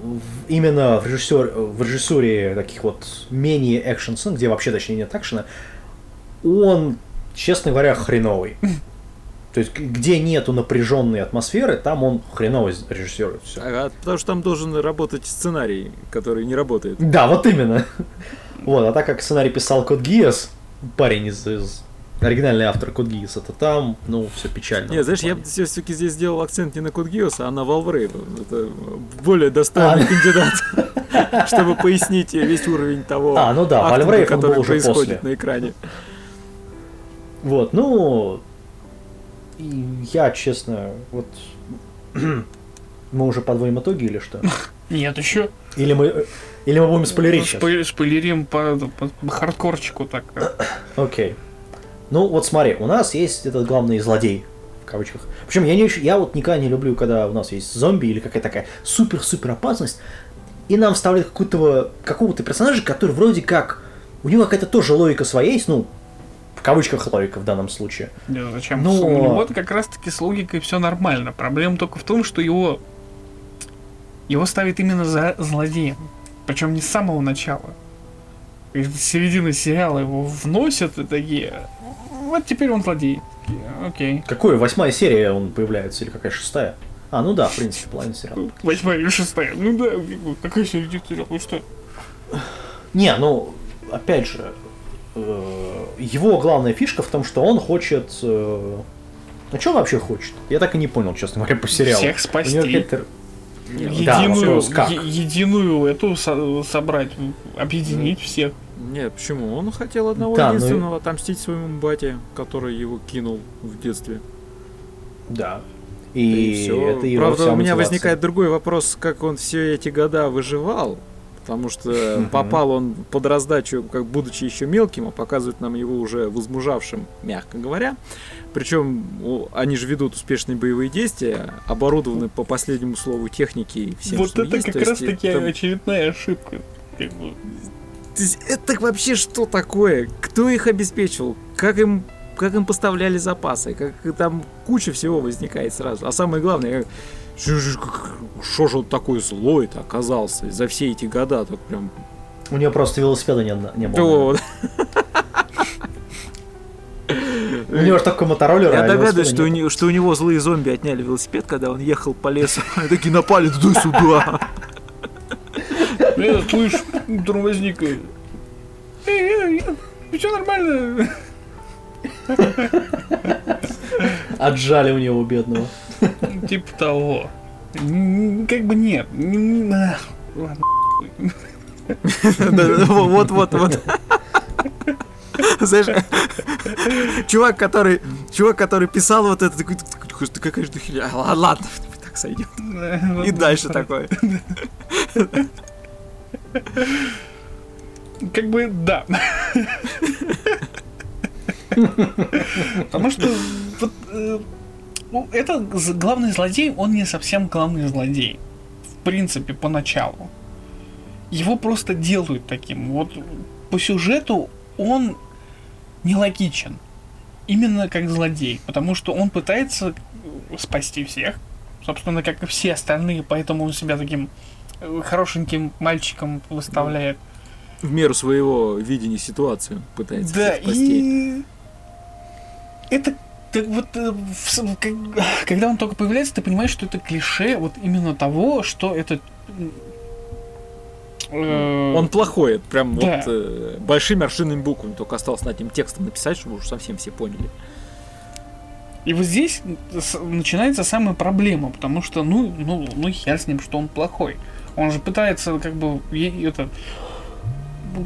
именно в, режиссер, в режиссуре таких вот мини-экшн-сцен, где вообще, точнее, нет экшена, он, честно говоря, хреновый. То есть, где нету напряженной атмосферы, там он хреново режиссирует все. Ага, потому что там должен работать сценарий, который не работает. Да, вот именно. Вот, а так как сценарий писал Code Geass, парень из... из... оригинальный автор Code Geass, это там, ну, все печально. Не, знаешь, я все-таки здесь сделал акцент не на Code Geass, а на Вальврейва. Это более достойный а, кандидат, чтобы пояснить весь уровень того, а, ну да, актора, который происходит на экране. Вот, ну, я, честно, вот, мы уже подводим итоги или что? Нет, еще. Или мы... Или мы будем спойлерить сейчас? Спойлерим по хардкорчику так. Окей. Ну, вот смотри, у нас есть этот главный злодей, в кавычках. Причем я, не, я вот никогда не люблю, когда у нас есть зомби или какая-то такая супер-супер опасность, и нам вставляют какого-то, какого-то персонажа, который вроде как... У него какая-то тоже логика своя есть, ну, в кавычках логика в данном случае. Да, зачем? Но... У него как раз-таки с логикой все нормально. Проблема только в том, что его... Его ставят именно за злодеем. Причем не с самого начала. С середины сериала его вносят и такие... Вот теперь он злодей. Окей. Okay. Какую? Восьмая серия он появляется или какая шестая? А, ну да, в принципе, половина сериала. Восьмая или шестая? Ну да, какая серия сериала? Ну что? Не, ну, опять же, его главная фишка в том, что он хочет... А что он вообще хочет? Я так и не понял, честно говоря, по сериалу. Всех спасти. Единую, да, вопрос, как? Е- единую эту со- собрать, объединить mm. всех. Нет, почему? Он хотел одного да, единственного ну... отомстить своему бате, который его кинул в детстве. Да. И, и это его. Правда, у меня мотивация. Возникает другой вопрос, как он все эти года выживал, потому что попал он под раздачу, как будучи еще мелким, а показывают нам его уже возмужавшим, мягко говоря. Причем они же ведут успешные боевые действия, оборудованы по последнему слову техники и всем. Вот это есть. Как есть, раз таки там... очередная ошибка. Это вообще что такое? Кто их обеспечивал? Как им, как им поставляли запасы? Как там куча всего возникает сразу. А самое главное, что же он такой злой-то оказался за все эти года? Так прям... У него просто велосипеда не, не было. У него же такой мотороллер. Я догадываюсь, что у него злые зомби отняли велосипед, когда он ехал по лесу. Они такие напали, дуй сюда. Блин, слышь, тормозник. Эй, эй, эй, все нормально. Отжали у него бедного. Типа того. Как бы нет. Вот, вот, вот. Знаешь, чувак, который, чувак, который писал вот это, такой, какая же дохерня. Ладно, так сойдет. И дальше такое. Как бы да. Потому что вот, э, это главный злодей, он не совсем главный злодей. В принципе, поначалу. Его просто делают таким. Вот по сюжету он нелогичен. Именно как злодей. Потому что он пытается спасти всех. Собственно, как и все остальные, поэтому он себя таким хорошеньким мальчиком выставляет. В меру своего видения ситуации пытается да, спасти. И... Это так вот, когда он только появляется, ты понимаешь, что это клише вот именно того, что это... Э... Он плохой, прям да. Вот э, большими аршинными буквами, только осталось над этим текстом написать, чтобы уж совсем все поняли. И вот здесь начинается самая проблема, потому что, ну, ну, ну хер с ним, что он плохой. Он же пытается, как бы, это...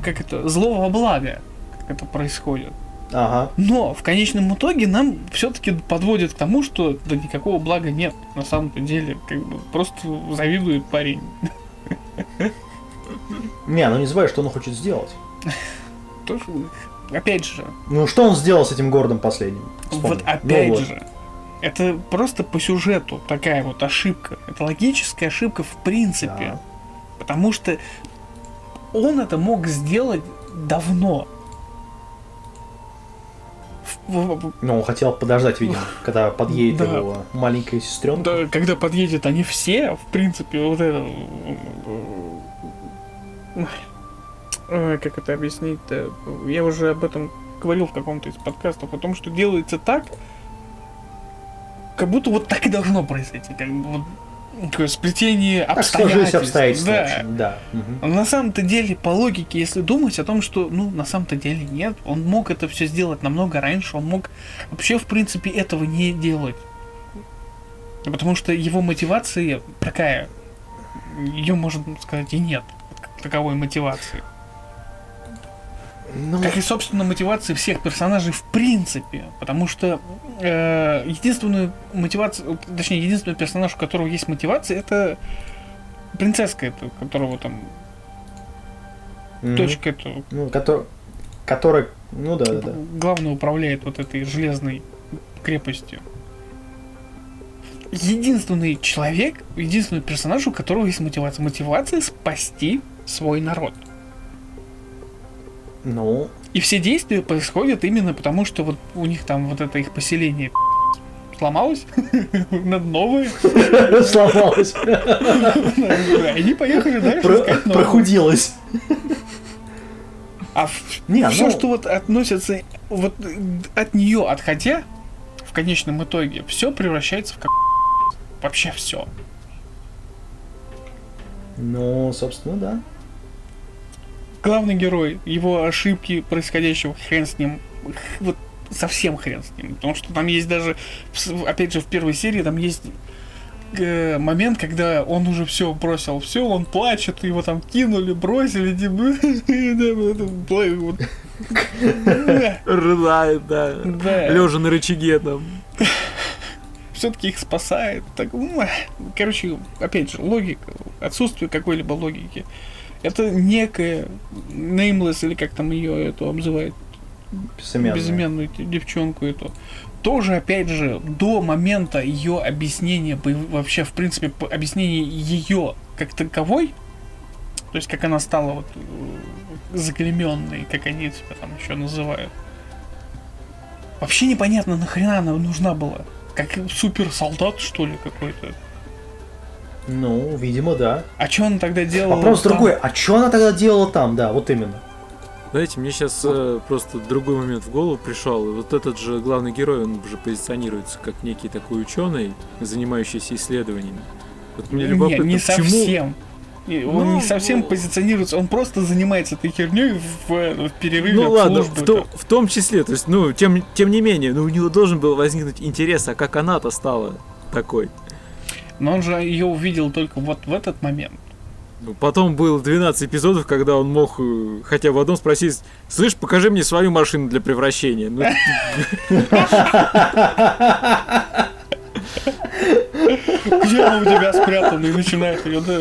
Как это? Злого блага, как это происходит. Ага. Но в конечном итоге нам все-таки подводят к тому, что да никакого блага нет. На самом-то деле, как бы просто завидует парень. Не, ну не забывай, что он хочет сделать. Тоже, опять же. Ну что он сделал с этим городом последним? Вспомни. Вот опять Новый. же. Это просто по сюжету такая вот ошибка. Это логическая ошибка в принципе. Да. Потому что он это мог сделать давно. Ну, он хотел подождать, видимо, когда подъедет да. его маленькая сестренка. Да, когда подъедет они все, в принципе, вот это... Ой, как это объяснить-то? Я уже об этом говорил в каком-то из подкастов, о том, что делается так, как будто вот так и должно произойти. Как бы вот сплетение обстоятельств. Так, обстоятельств да. Общем, да. Угу. На самом-то деле, по логике, если думать о том, что, ну, на самом-то деле нет, он мог это все сделать намного раньше, он мог вообще, в принципе, этого не делать. Потому что его мотивация такая, ее, можно сказать, и нет. Таковой мотивации. Ну... Как и, собственно, мотивации всех персонажей в принципе. Потому что э, единственную мотивацию, точнее, единственный персонаж, у которого есть мотивация, это принцесска, это, у которого там mm-hmm. точка эту. Ну, который, который, ну да, да, да. Главное управляет вот этой железной крепостью. Единственный человек, единственный персонаж, у которого есть мотивация. Мотивация спасти свой народ. Ну. И все действия происходят именно потому, что вот у них там вот это их поселение сломалось, надо новое. Сломалось. Они поехали дальше. Прохудилось. А все, что вот относится вот от нее отходя, в конечном итоге все превращается в как вообще все. Ну, собственно, да. Главный герой, его ошибки происходящего, хрен с ним, вот совсем хрен с ним, потому что там есть даже, опять же, в первой серии там есть э, момент, когда он уже все бросил, все, он плачет, его там кинули, бросили, рыдает, да, лежа на рычаге там. все-таки их спасает. Так, короче, опять же, логика, отсутствие какой-либо логики. Это некая Nameless, или как там ее эту обзывает, безымянную, безымянную девчонку эту. Тоже, опять же, до момента ее объяснения, вообще, в принципе, объяснения ее как таковой, то есть как она стала вот заклеменной, как они тебя там еще называют, вообще непонятно, нахрена она нужна была. Как суперсолдат, что ли, какой-то? Ну, видимо, да. А что она тогда делала? Вопрос там? Другой. А что она тогда делала там? Да, вот именно. Знаете, мне сейчас вот. э, просто другой момент в голову пришел. Вот этот же главный герой, он же позиционируется как некий такой ученый, занимающийся исследованиями. Вот мне любопытно, не, не почему... совсем. Он ну, не совсем позиционируется, он просто занимается этой херней в, в перерыве. Ну ладно, в, то, в том числе, то есть, ну, тем, тем не менее, ну, у него должен был возникнуть интерес, а как она-то стала такой. Но он же ее увидел только вот в этот момент. Потом было двенадцать эпизодов, когда он мог хотя бы одном спросить: слышь, покажи мне свою машину для превращения. Где она у тебя спрятана? И начинает ее, да,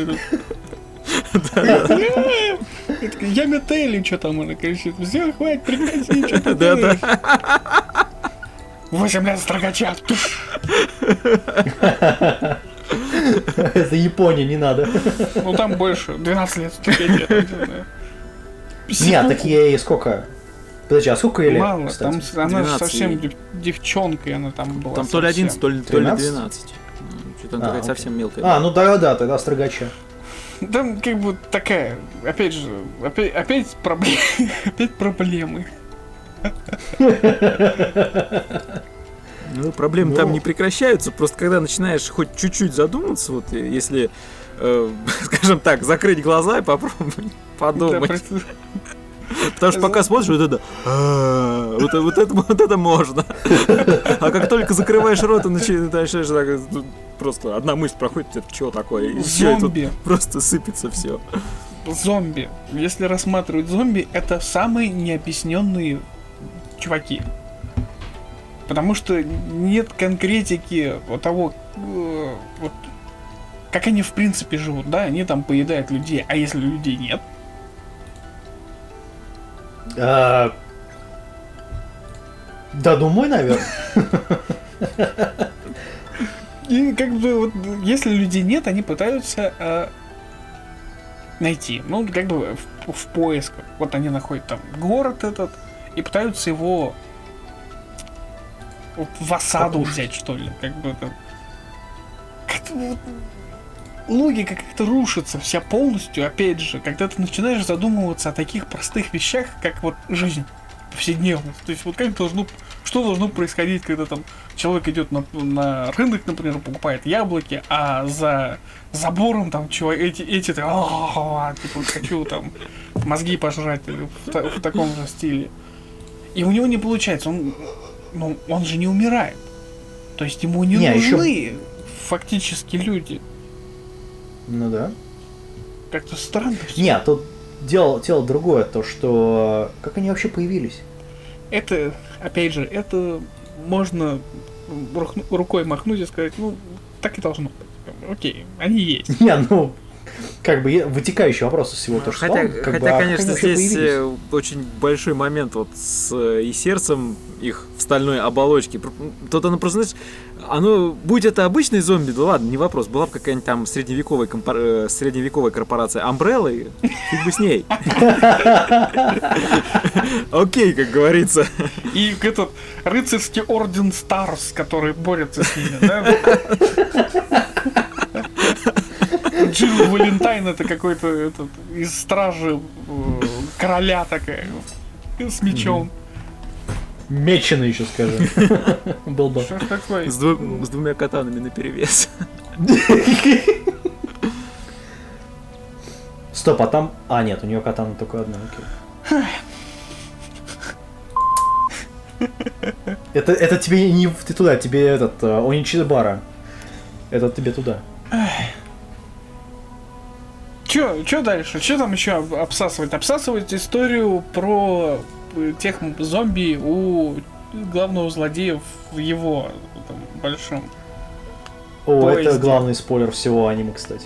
я метель, или что там она кричит. Все, хватит, прекрати, что ты делаешь. Восемь лет строгача. Это Япония, не надо. Ну там больше, двенадцать лет строгача. Нет, так ей сколько? Подожди, а сколько ей лет? Мало, там она же совсем девчонкой, она там была. Там то ли одиннадцать, то ли двенадцать. Что-то она какая-то совсем мелкая. А, ну да-да, тогда строгача. Там как бы такая, опять же, опять, опять, проблем, опять проблемы. Ну, проблемы ну. там не прекращаются, просто когда начинаешь хоть чуть-чуть задуматься, вот если, э, скажем так, закрыть глаза и попробовать подумать. Потому что пока смотришь, вот это, вот, вот это, вот это можно. А как только закрываешь рот и начинаешь так, просто одна мысль проходит, это чего такое? И зомби. Все, и просто сыпется все. Зомби. Если рассматривать зомби, это самые необъясненные чуваки. Потому что нет конкретики того, вот, как они в принципе живут, да? Они там поедают людей, а если людей нет? Да, думаю, наверное. И как бы вот, если людей нет, они пытаются э, найти. Ну, как бы в, в поисках. Вот они находят там город этот и пытаются его вот, в осаду Попушить. взять, что ли. Как бы там. Как-то вот. Логика как-то рушится вся полностью, опять же, когда ты начинаешь задумываться о таких простых вещах, как вот жизнь, повседневность. То есть вот как должно, что должно происходить, когда там человек идет на, на рынок, например, покупает яблоки, а за забором там чего эти, эти типа хочу там мозги пожрать в, та, в таком же стиле. И у него не получается, он, ну, он же не умирает. То есть ему не, не нужны еще... фактически люди. Ну да. Как-то странно. Нет, тут дело, дело другое, то что... Как они вообще появились? Это, опять же, это можно рукой махнуть и сказать, ну, так и должно быть. Окей, они есть. Не, ну, как бы вытекающий вопрос из всего, ну, то что... Хотя, хотя бы, конечно, здесь появились? Очень большой момент вот с и сердцем их в стальной оболочке. Тут оно просто, знаешь... Оно, будь это обычный зомби, да ладно, не вопрос. Была бы какая-нибудь там средневековая, компор... средневековая корпорация Umbrella, и фиг бы с ней. Окей, как говорится. И этот рыцарский орден Старс, который борется с ними, да? Джилл Валентайн — это какой-то этот из стражи короля такая, с мечом. Меченый еще, скажем. Был бы. С, дву- с двумя катанами наперевес. Стоп, а там... А, нет, у него катана только одна, окей. Это, это тебе не... Ты туда, тебе этот... Оничибара. Это тебе туда. Че, че дальше? Че там еще обсасывать? Обсасывать историю про... тех зомби у главного злодея в его там, большом О, поезде, это главный спойлер всего аниме, кстати.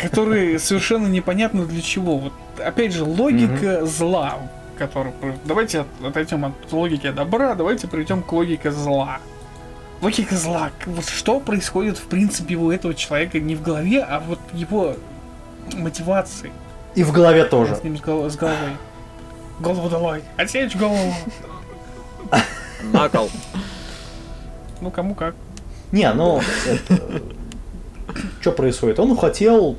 Который совершенно непонятно для чего. Вот, опять же, логика mm-hmm. зла. Который... Давайте отойдем от логики добра, давайте придем к логике зла. Логика зла. Вот что происходит, в принципе, у этого человека не в голове, а вот его мотивации. И в голове тоже. С ним с головой. С головой. Голову долой. Отсечь голову. Накол. Ну, кому как. Не, ну... Что происходит? Он хотел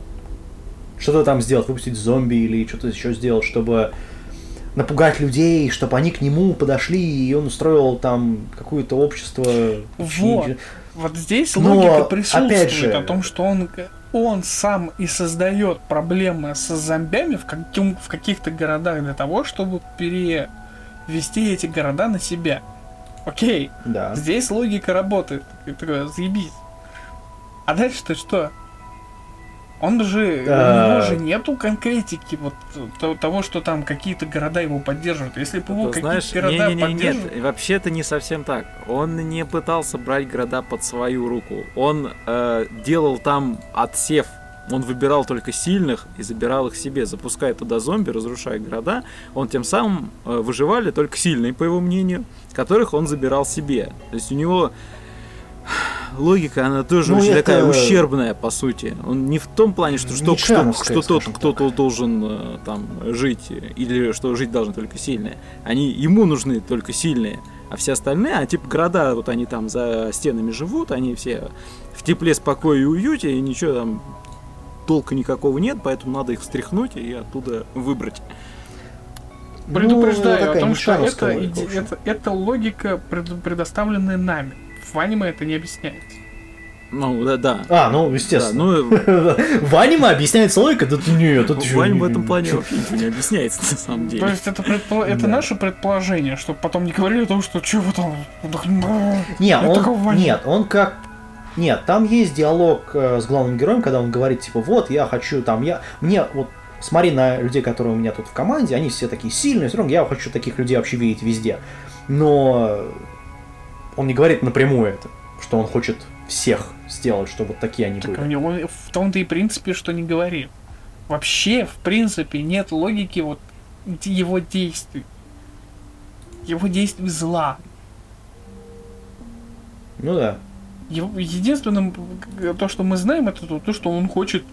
что-то там сделать, выпустить зомби или что-то еще сделать, чтобы напугать людей, чтобы они к нему подошли, и он устроил там какое-то общество... Вот. Вот здесь логика присутствует о том, что он... Он сам и создает проблемы со зомбями в, каким, в каких-то городах для того, чтобы перевести эти города на себя. Окей, да. Здесь логика работает. Такое, заебись. А дальше-то что? Он же, да. У него же нету конкретики вот того, что там какие-то города его поддерживают. Если бы его какие-то, знаешь, города не, не, не, поддерживают... Нет, вообще-то не совсем так. Он не пытался брать города под свою руку. Он э, делал там отсев. Он выбирал только сильных и забирал их себе, запуская туда зомби, разрушая города. Он тем самым э, выживали только сильные, по его мнению, которых он забирал себе. То есть у него... Логика, она тоже, ну, очень это... такая ущербная, по сути. Он не в том плане, что, что, что, что тот, кто-то должен там жить, или что жить должны только сильные. Они ему нужны только сильные, а все остальные, а типа города, вот они там за стенами живут, они все в тепле, спокое и уюте, и ничего там толка никакого нет, поэтому надо их встряхнуть и оттуда выбрать. Предупреждаю, ну, о том, что это, логика, это, это, это логика, предоставленная нами. В аниме это не объясняется. Ну, да, да. А, ну, естественно. Да, ну... В аниме объясняется логика? Да нет, это в аниме в этом плане вообще ничего не объясняется, на самом деле. То есть это, предпо... это да. наше предположение, чтобы потом не говорили о том, что чего там... Нет, он... Нет, он как... Нет, там есть диалог с главным героем, когда он говорит, типа, вот, я хочу там... я Мне вот... Смотри на людей, которые у меня тут в команде, они все такие сильные, все равно я хочу таких людей вообще видеть везде. Но... Он не говорит напрямую это, что он хочет всех сделать, чтобы вот такие они так были. Он, в том-то и принципе, что не говорит. Вообще, в принципе, нет логики вот его действий. Его действий зла. Ну да. Его, единственным, то, что мы знаем, это то, что он хочет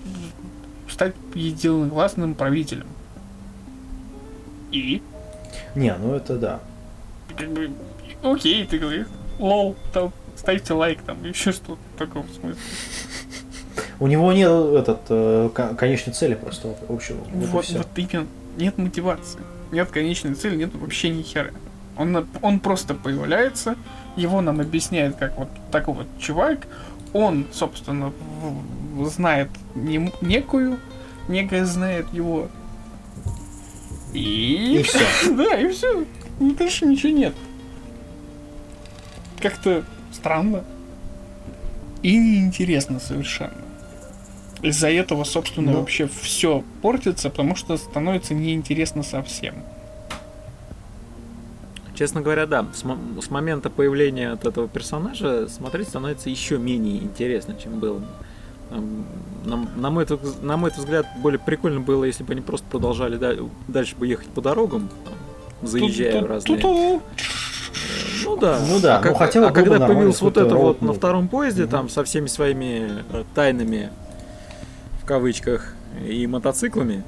стать единогласным правителем. И? Не, ну это да. Окей, ты говоришь. Лол, там, ставьте лайк, там, еще что-то в таком смысле. У него нет этот, э, конечной цели просто, в общем. Вот, вот именно, нет мотивации, нет конечной цели, нет вообще ни хера. Он, он просто появляется, его нам объясняет как вот такой вот чувак, он, собственно, знает не, некую, некая знает его. И... И все. Да, и все. Дальше ничего нет. Как-то странно и неинтересно совершенно. Из-за этого, собственно, ну, вообще все портится, потому что становится неинтересно совсем. Честно говоря, да. С, м- с момента появления от этого персонажа смотреть становится еще менее интересно, чем было. На, на, мой, на мой взгляд, более прикольно было, если бы они просто продолжали да- дальше бы ехать по дорогам, там, заезжая в разные... Ну да, ну, да. А, ну, как, а когда появилось вот это вот на втором поезде, угу. там со всеми своими тайнами, в кавычках, и мотоциклами,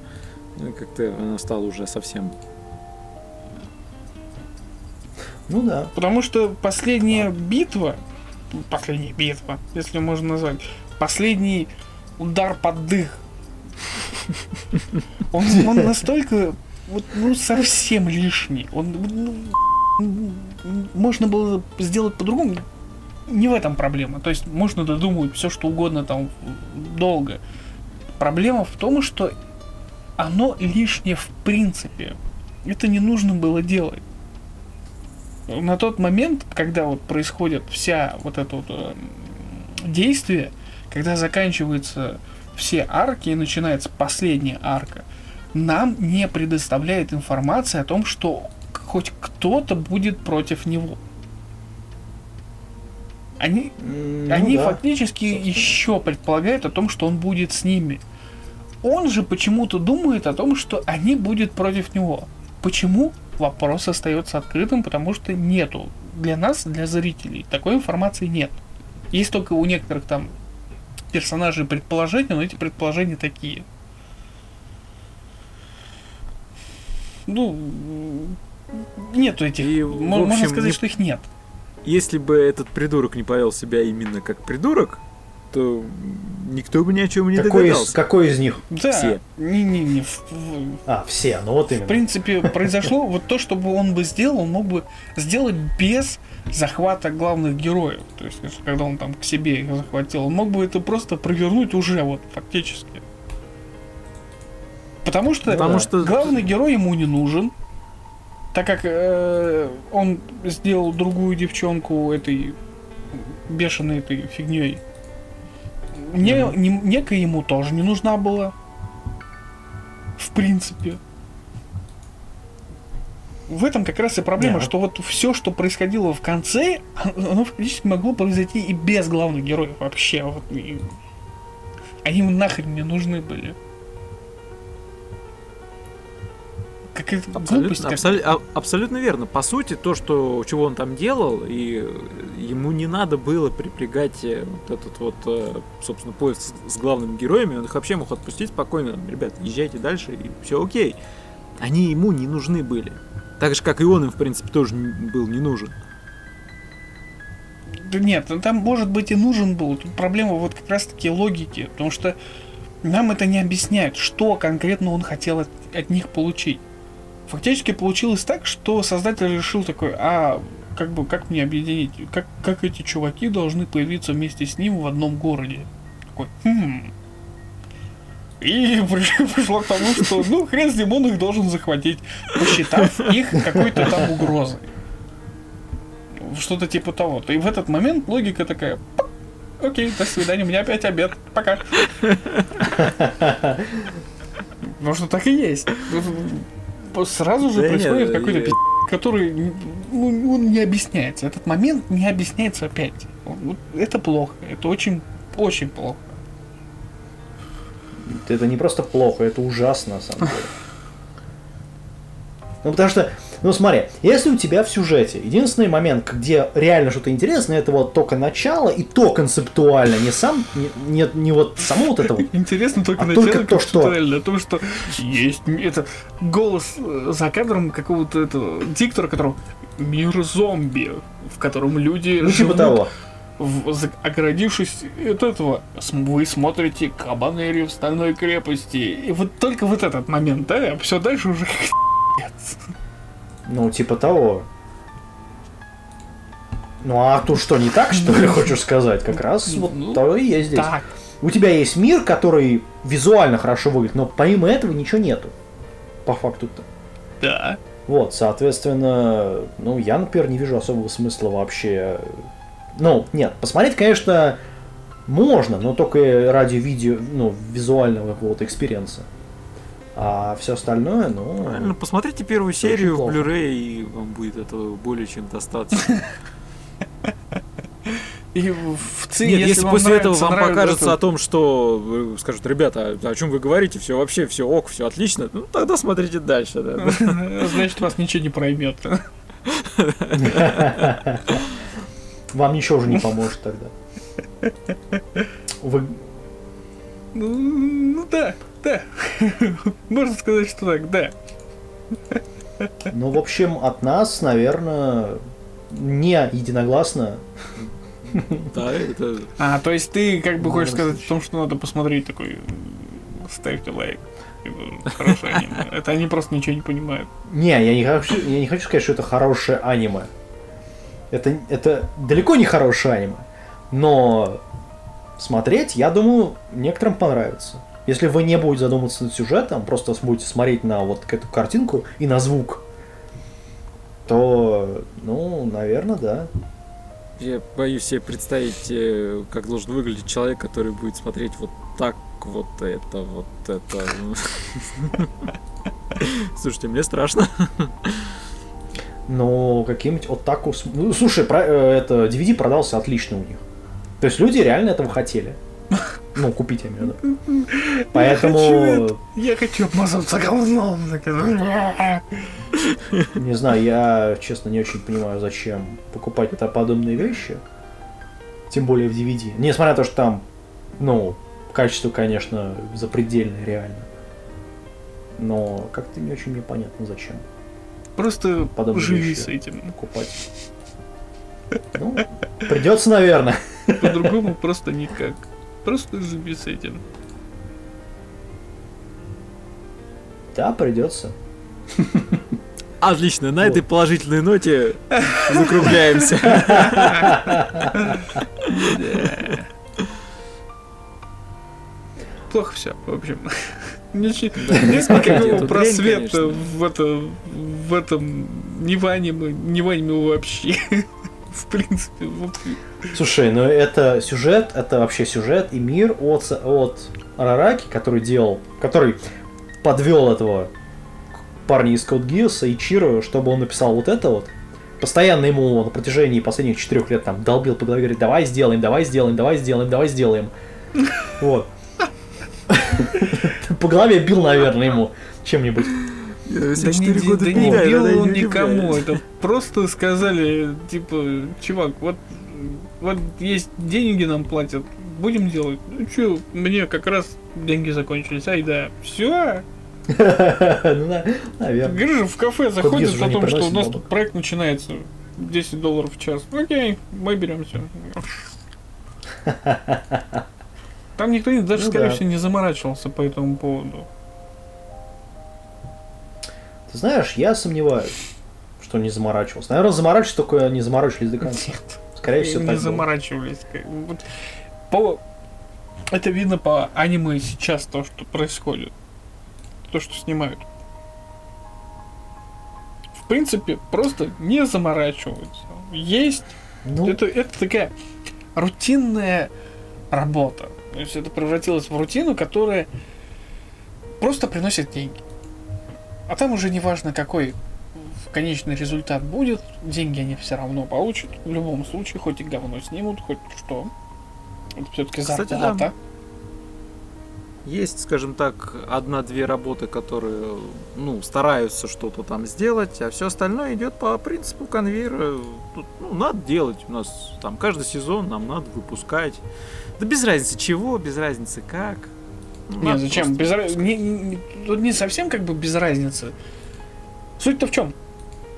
как-то она стала уже совсем... Ну да. Потому что последняя а. битва, последняя битва, если можно назвать, последний удар под дых, он, он настолько, вот, ну, совсем лишний, он... Ну, можно было сделать по-другому. Не в этом проблема. То есть можно додумывать все, что угодно там долго. Проблема в том, что оно лишнее в принципе. Это не нужно было делать. На тот момент, когда вот происходит вся вот это вот действие, когда заканчиваются все арки и начинается последняя арка, нам не предоставляет информации о том, что хоть кто-то будет против него. Они, ну, они да, фактически собственно. еще предполагают о том, что он будет с ними. Он же почему-то думает о том, что они будут против него. Почему? Вопрос остается открытым, потому что нету. Для нас, для зрителей, такой информации нет. Есть только у некоторых там персонажей предположения, но эти предположения такие. Ну, нету этих. И, можно в общем, сказать, не... что их нет. Если бы этот придурок не повел себя именно как придурок, то никто бы ни о чем не какой догадался. Из, какой из них? Да, все. Не, не, не. В, в, а, все, ну вот именно. В принципе, произошло вот то, что бы он бы сделал, он мог бы сделать без захвата главных героев. То есть, когда он там к себе их захватил, он мог бы это просто провернуть уже вот фактически. Потому что, Потому да, что... главный герой ему не нужен. Так как э, он сделал другую девчонку этой бешеной этой фигней. Не, mm. не, некая ему тоже не нужна была. В принципе. В этом как раз и проблема, yeah. что вот все, что происходило в конце, оно фактически могло произойти и без главных героев вообще. Вот, и... Они нахрен не нужны были. Какая-то абсолютно, глупость, как... абсолютно, абсолютно верно. По сути, то, что, чего он там делал, и ему не надо было припрягать вот этот вот, собственно, поезд с главными героями, он их вообще мог отпустить спокойно. Ребят, езжайте дальше, и все окей. Они ему не нужны были. Так же, как и он им, в принципе, тоже был не нужен. Да нет, там, может быть, и нужен был. Тут проблема вот как раз-таки логики, потому что нам это не объясняют, что конкретно он хотел от, от них получить. Фактически получилось так, что создатель решил такой, а как бы как мне объединить, как, как эти чуваки должны появиться вместе с ним в одном городе. Такой, хм. И пришло к тому, что ну хрен с ним, он их должен захватить, посчитав их какой-то там угрозой. Что-то типа того. И в этот момент логика такая, окей, до свидания, у меня опять обед, пока. Потому что так и есть. Сразу же да происходит нет, какой-то пи***, который ну, он не объясняется. Этот момент не объясняется опять. Это плохо. Это очень, очень плохо. Это не просто плохо, это ужасно, на самом деле. Ну, потому что, ну, смотри, если у тебя в сюжете единственный момент, где реально что-то интересное, это вот только начало, и то концептуально, не сам, не, не, не вот само вот это вот. Интересно только а начало, только то, концептуально, что... о том, что есть это голос за кадром какого-то этого диктора, которого мир зомби, в котором люди ну, живут, типа того. В, оградившись от этого, вы смотрите Кабанери в Стальной крепости, и вот только вот этот момент, да, а все дальше уже... Ну, типа того. Ну, а тут что, не так, что ли, хочешь сказать? Как раз вот ну, то и есть здесь. Так. У тебя есть мир, который визуально хорошо выглядит, но помимо этого ничего нету. По факту-то. Да. Вот, соответственно, ну, я, например, не вижу особого смысла вообще. Ну, нет, посмотреть, конечно, можно, но только ради видео, ну, визуального какого-то экспириенса. А все остальное, ну... Правильно, посмотрите первую серию в Blu-ray, и вам будет этого более чем достаточно. И в цене, Нет, если, если после нравится, этого вам покажется это... о том, что скажут, ребята, о чем вы говорите, все вообще, все ок, все отлично, ну тогда смотрите дальше. Да. Значит, вас ничего не проймет. Вам ничего уже не поможет тогда. Вы... Ну, ну да, да. Можно сказать, что так, да. Ну, в общем, от нас, наверное, не единогласно. Да, это... А, то есть ты как бы хочешь сказать о том, что надо посмотреть такой... Ставьте лайк. Хорошее аниме. Это они просто ничего не понимают. Не, я не хочу, я не хочу сказать, что это хорошее аниме. Это, это далеко не хорошее аниме. Но... Смотреть, я думаю, некоторым понравится. Если вы не будете задумываться над сюжетом, просто будете смотреть на вот эту картинку и на звук, то, ну, наверное, да. Я боюсь себе представить, как должен выглядеть человек, который будет смотреть вот так, вот это, вот это. Слушайте, мне страшно. но каким-нибудь оттаку... Ну, слушай, про... это ди ви ди продался отлично у них. То есть люди реально этого хотели. Ну, купить, я имею в виду. Поэтому... Я хочу обмазаться говном. Не знаю, я, честно, не очень понимаю, зачем покупать подобные вещи. Тем более в ди ви ди. Несмотря на то, что там, ну, качество, конечно, запредельное реально. Но как-то не очень непонятно, зачем. Просто подобные живи с этим. Покупать. Ну, придется, наверное. По-другому просто никак. Просто живи с этим. Да, придется. Отлично, на вот. Этой положительной ноте закругляемся. Плохо все, в общем. Нет никакого просвета в этом не в аниме, не в аниме вообще. В принципе, вот. Слушай, ну это сюжет, это вообще сюжет и мир от, от Арараки, который делал, который подвел этого парня из Code Geass и Ичиро, чтобы он написал вот это вот. Постоянно ему на протяжении последних четырех лет там долбил по голове, говорит, давай сделаем, давай сделаем, давай сделаем, давай сделаем. Вот. По голове бил, наверное, ему чем-нибудь. Да не, года да не бил да, он никому, это просто сказали, типа, чувак, вот, вот есть деньги нам платят, будем делать. Ну че, мне как раз деньги закончились, ай да, все. Грыжа в кафе заходит о том, что у нас тут проект начинается, десять долларов в час. Окей, мы берем все. Там никто даже, скорее всего, не заморачивался по этому поводу. Ты знаешь, я сомневаюсь, что не заморачивался. Наверное, заморачивались, только не заморачивались до конца. Нет, скорее всего, не так заморачивались. Вот. По... Это видно по аниме сейчас, то, что происходит. То, что снимают. В принципе, просто не заморачиваются. Есть. Ну... Это, это такая рутинная работа. То есть это превратилось в рутину, которая просто приносит деньги. А там уже не важно, какой конечный результат будет, деньги они все равно получат. В любом случае, хоть и говно снимут, хоть что. Это все-таки зарплата. Да. Есть, скажем так, одна-две работы, которые, ну, стараются что-то там сделать, а все остальное идет по принципу конвейера. Тут, ну, надо делать. У нас там каждый сезон нам надо выпускать. Да без разницы чего, без разницы как. Ну, не, зачем? Без раз... не, не, не совсем как бы без разницы. Суть-то в чем?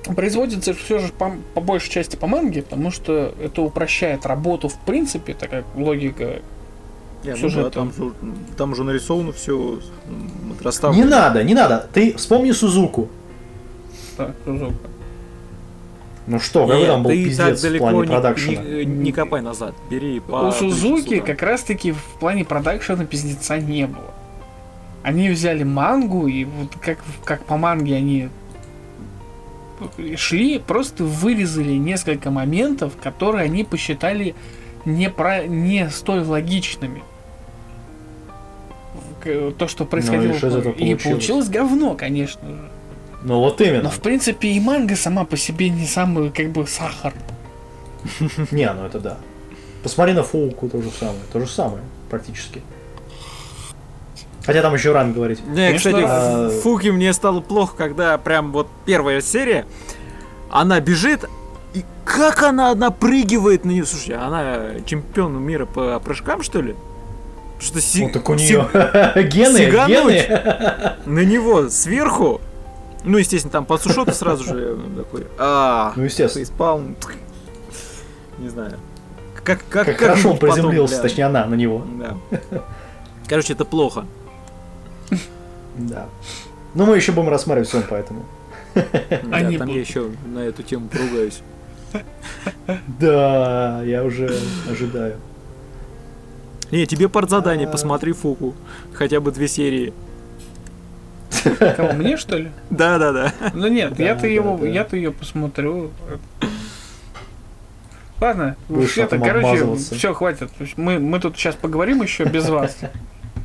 Производится все же по, по большей части по манге, потому что это упрощает работу в принципе, так как логика я сюжета. Ну, да, там, там уже нарисовано все. Не надо, не надо. Ты вспомни Сузуку. Так, Сузуку. Ну что, какой там был пиздец в плане не, продакшена? Не, не копай назад, бери по... У Сузуки как раз-таки в плане продакшена пиздеца не было. Они взяли мангу, и вот как, как по манге они шли, просто вырезали несколько моментов, которые они посчитали не, про... не столь логичными. То, что происходило. Ну, и, и получилось говно, конечно же. Ну вот именно. Но в принципе и манга сама по себе не самый, как бы, сахар. Не, ну это да. Посмотри на Фуку, то же самое. То же самое, практически. Хотя там еще рано говорить. Не, кстати, Фуки мне стало плохо, когда прям вот первая серия, она бежит, и как она напрыгивает на нее. Слушай, она чемпион мира по прыжкам, что ли? Что си... Вот так у нее гены, гены. На него сверху. Ну, естественно, там подсушок сразу же такой. А, ну, естественно. Фейспалм. Не знаю. Как, как, как, как хорошо он приземлился, потом, точнее, она на него. Да. Короче, это плохо. Да. Но мы еще будем рассматривать сон, поэтому. Да, они там будут. Я еще на эту тему поругаюсь. Да, я уже ожидаю. Не, тебе партзадание, посмотри Фуку. Хотя бы две серии. Кого, мне, что ли? Да, да, да. Ну нет, да, я-то да, его, да. Я-то ее посмотрю. Ладно, все это, короче, все, хватит. Мы, мы тут сейчас поговорим еще без вас.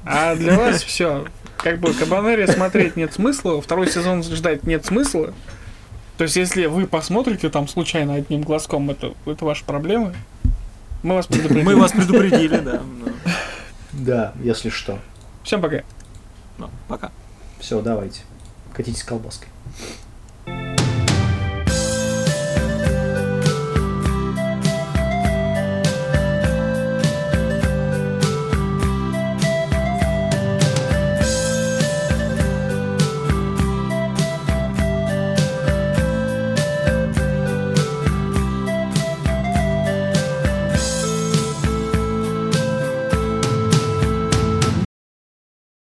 А для вас все. Как бы Кабанери смотреть нет смысла, второй сезон ждать нет смысла. То есть, если вы посмотрите там случайно одним глазком, это, это ваши проблемы. Мы вас предупредили. Мы вас предупредили, да. Да, если что. Всем пока. Пока. Все, давайте. Катитесь колбаской.